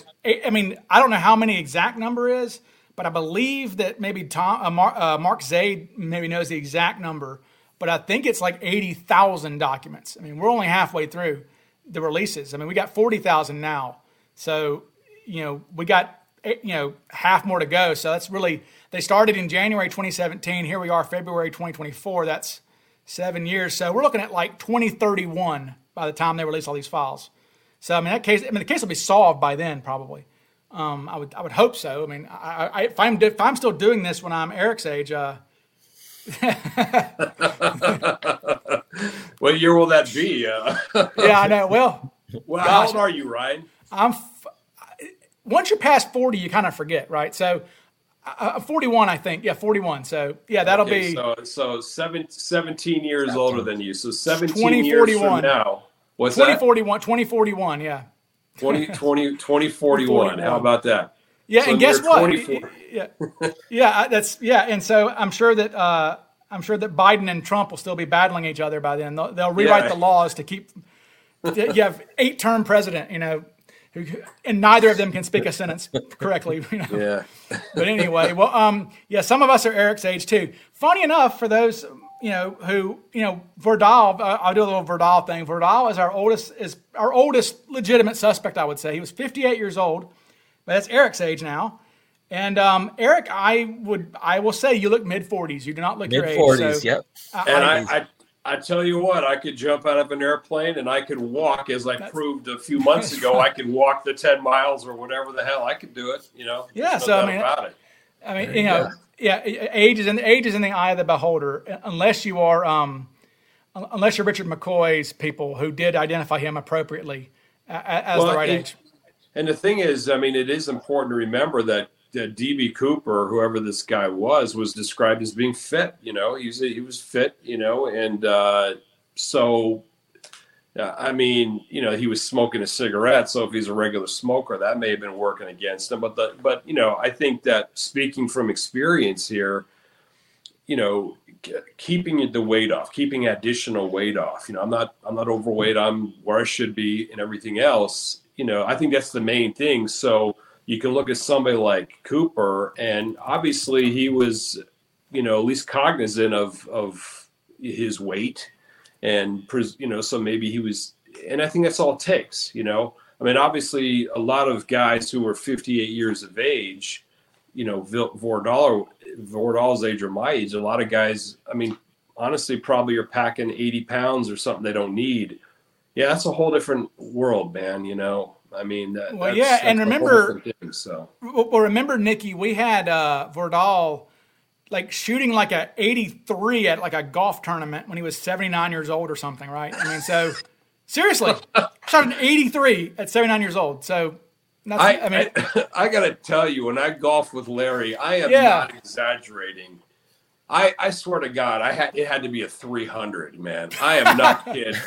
I mean, I don't know how many exact number is, but I believe that maybe Mark Zaid maybe knows the exact number. But I think it's like 80,000 documents. I mean, we're only halfway through the releases. I mean, we got 40,000 now. So, you know, we got, you know, half more to go. So that's really, they started in January 2017. Here we are, February 2024. That's 7 years. So we're looking at like 2031 by the time they release all these files. So, I mean, the case will be solved by then probably. I would hope so. I mean, if I'm still doing this when I'm Eric's age, what year will that be? Yeah, I know. Well, how old are you, Ryan? Once you're past 40, you kind of forget, right? So, 41, I think. Yeah, 41. So, yeah, that'll be. So 17 years older than you. So 17 years from now. What's 2041? 2041. Yeah. 2041. How about that? Yeah, so and guess what? 24. Yeah, that's yeah. And so I'm sure that Biden and Trump will still be battling each other by then. They'll rewrite the laws to keep. You have 8-term president, you know, and neither of them can speak a sentence correctly. You know? Yeah. But anyway, well, yeah, some of us are Eric's age too. Funny enough, for those you know who you know Vordahl, I'll do a little Vordahl thing. Vordahl is our oldest legitimate suspect. I would say he was 58 years old. But that's Eric's age now, and Eric, I will say you look mid-40s. You do not look mid-40s. Your age. So yep. I tell you what, I could jump out of an airplane and I could walk, as I proved a few months ago. I could walk the 10 miles or whatever the hell. I could do it. You know. Yeah. So I mean, age is in the eye of the beholder, unless you are unless you're Richard McCoy's people who did identify him appropriately as the right age. And the thing is, I mean, it is important to remember that D.B. Cooper, whoever this guy was described as being fit. You know, he was fit, you know, and so, I mean, you know, he was smoking a cigarette. So if he's a regular smoker, that may have been working against him. But you know, I think that speaking from experience here, you know, keeping the weight off, keeping additional weight off. You know, I'm not overweight. I'm where I should be and everything else. You know, I think that's the main thing. So you can look at somebody like Cooper, and obviously he was, you know, at least cognizant of his weight, and, you know, so maybe he was, and I think that's all it takes, you know. I mean, obviously a lot of guys who were 58 years of age, you know, Vordahl's age or my age, a lot of guys, I mean, honestly, probably are packing 80 pounds or something they don't need. Yeah, that's a whole different world, man, you know. I mean, that's and remember, remember, Nicky, we had Vordahl like shooting like a 83 at like a golf tournament when he was 79 years old or something, right? I mean, so seriously, shot an 83 at 79 years old. So I gotta tell you, when I golf with Larry, I am not exaggerating. I swear to God, it had to be a 300, man. I am not kidding.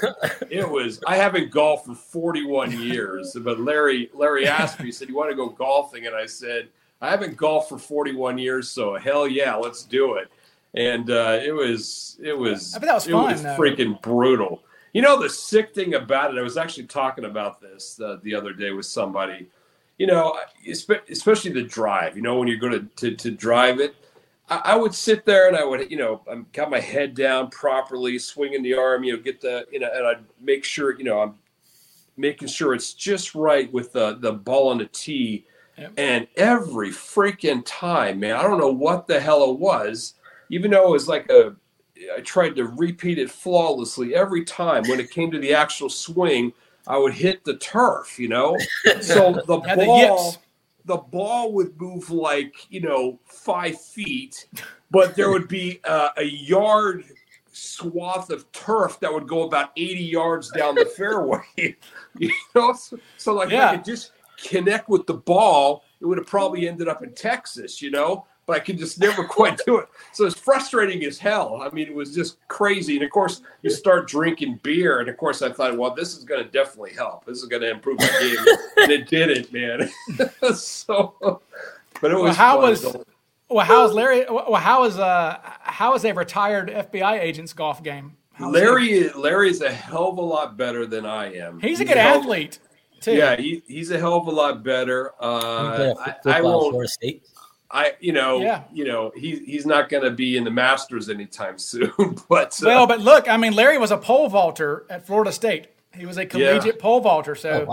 It was. I haven't golfed for 41 years, but Larry asked me, he said, "You want to go golfing?" And I said, "I haven't golfed for 41 years, so hell yeah, let's do it." And it was. I bet that was fun. It was freaking brutal. You know, the sick thing about it, I was actually talking about this the other day with somebody. You know, especially the drive. You know, when you're going to drive it. I would sit there and I would, you know, I've got my head down properly, swinging the arm, you know, get the, you know, and I'd make sure, you know, I'm making sure it's just right with the ball on the tee. Yep. And every freaking time, man, I don't know what the hell it was, even though it was like I tried to repeat it flawlessly every time. When it came to the actual swing, I would hit the turf, you know, so the ball would move like, you know, 5 feet, but there would be a yard swath of turf that would go about 80 yards down the fairway. You know, so like if I could just connect with the ball, it would have probably ended up in Texas, you know, but I could just never quite do it. So it's frustrating as hell. I mean, it was just crazy. And, of course, you start drinking beer. And, of course, I thought, well, this is going to definitely help. This is going to improve my game. And it didn't, man. But it was how is a retired FBI agent's golf game? Larry's a hell of a lot better than I am. He's a good athlete, too. Yeah, he's a hell of a lot better. I won't – he's not going to be in the Masters anytime soon. But look, I mean, Larry was a pole vaulter at Florida State. He was a collegiate pole vaulter. So, I mean,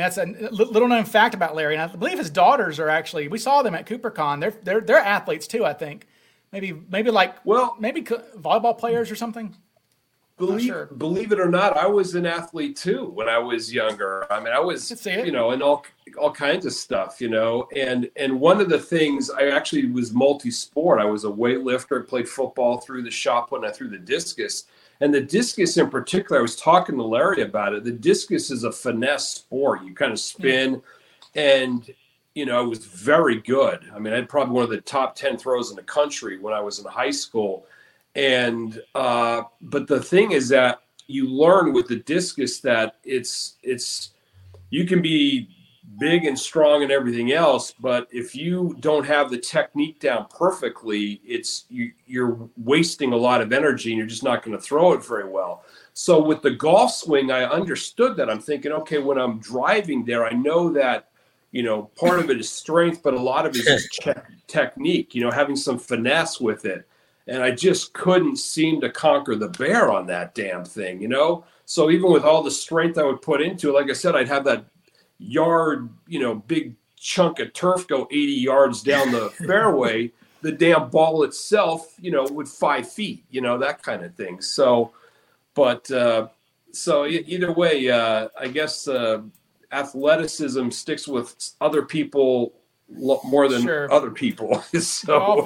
that's a little known fact about Larry. And I believe his daughters are actually. We saw them at CooperCon. They're athletes too. I think maybe volleyball players or something. Believe it or not, I was an athlete too when I was younger. I mean, I was, you know, in all kinds of stuff, you know. And one of the things, I actually was multi-sport. I was a weightlifter. I played football, threw the shot put, and I threw the discus. And the discus in particular, I was talking to Larry about it. The discus is a finesse sport. You kind of spin, and you know, I was very good. I mean, I had probably one of the top 10 throws in the country when I was in high school. And, but the thing is that you learn with the discus that you can be big and strong and everything else, but if you don't have the technique down perfectly, you're wasting a lot of energy and you're just not going to throw it very well. So with the golf swing, I understood that. I'm thinking, okay, when I'm driving there, I know that, you know, part of it is strength, but a lot of it is technique, you know, having some finesse with it. And I just couldn't seem to conquer the bear on that damn thing, you know? So even with all the strength I would put into it, like I said, I'd have that yard, you know, big chunk of turf go 80 yards down the fairway. The damn ball itself, you know, would 5 feet, you know, that kind of thing. So, but so either way, I guess athleticism sticks with other people more than other people. So.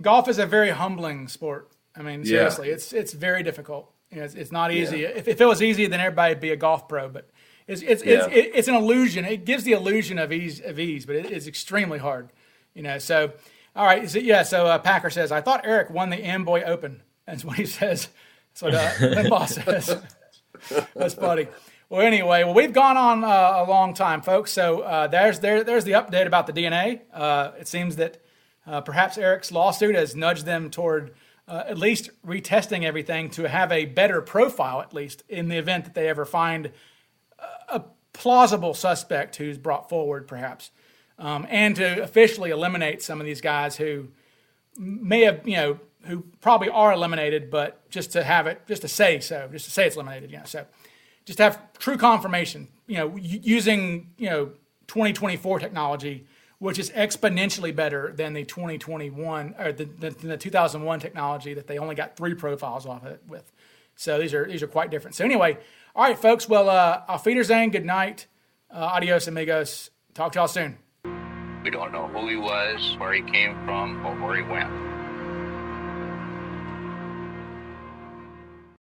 Golf is a very humbling sport. I mean, seriously, it's very difficult. You know, it's not easy. Yeah. If it was easy, then everybody would be a golf pro. But it's an illusion. It gives the illusion of ease, but it's extremely hard. You know, so all right, So Packer says, "I thought Eric won the Amboy Open." That's what he says. That's what Limbaugh says. That's funny. Well, anyway, we've gone on a long time, folks. So there's the update about the DNA. It seems that perhaps Eric's lawsuit has nudged them toward at least retesting everything to have a better profile, at least in the event that they ever find a plausible suspect who's brought forward, perhaps, and to officially eliminate some of these guys who may have, you know, who probably are eliminated, but just to say it's eliminated, you know, so. Just have true confirmation, you know, using, you know, 2024 technology, which is exponentially better than the 2021 or the 2001 technology that they only got 3 profiles off of it with. So these are quite different. So anyway, all right, folks. Well, auf Wiedersehen. Good night. Adios, amigos. Talk to y'all soon. We don't know who he was, where he came from, or where he went.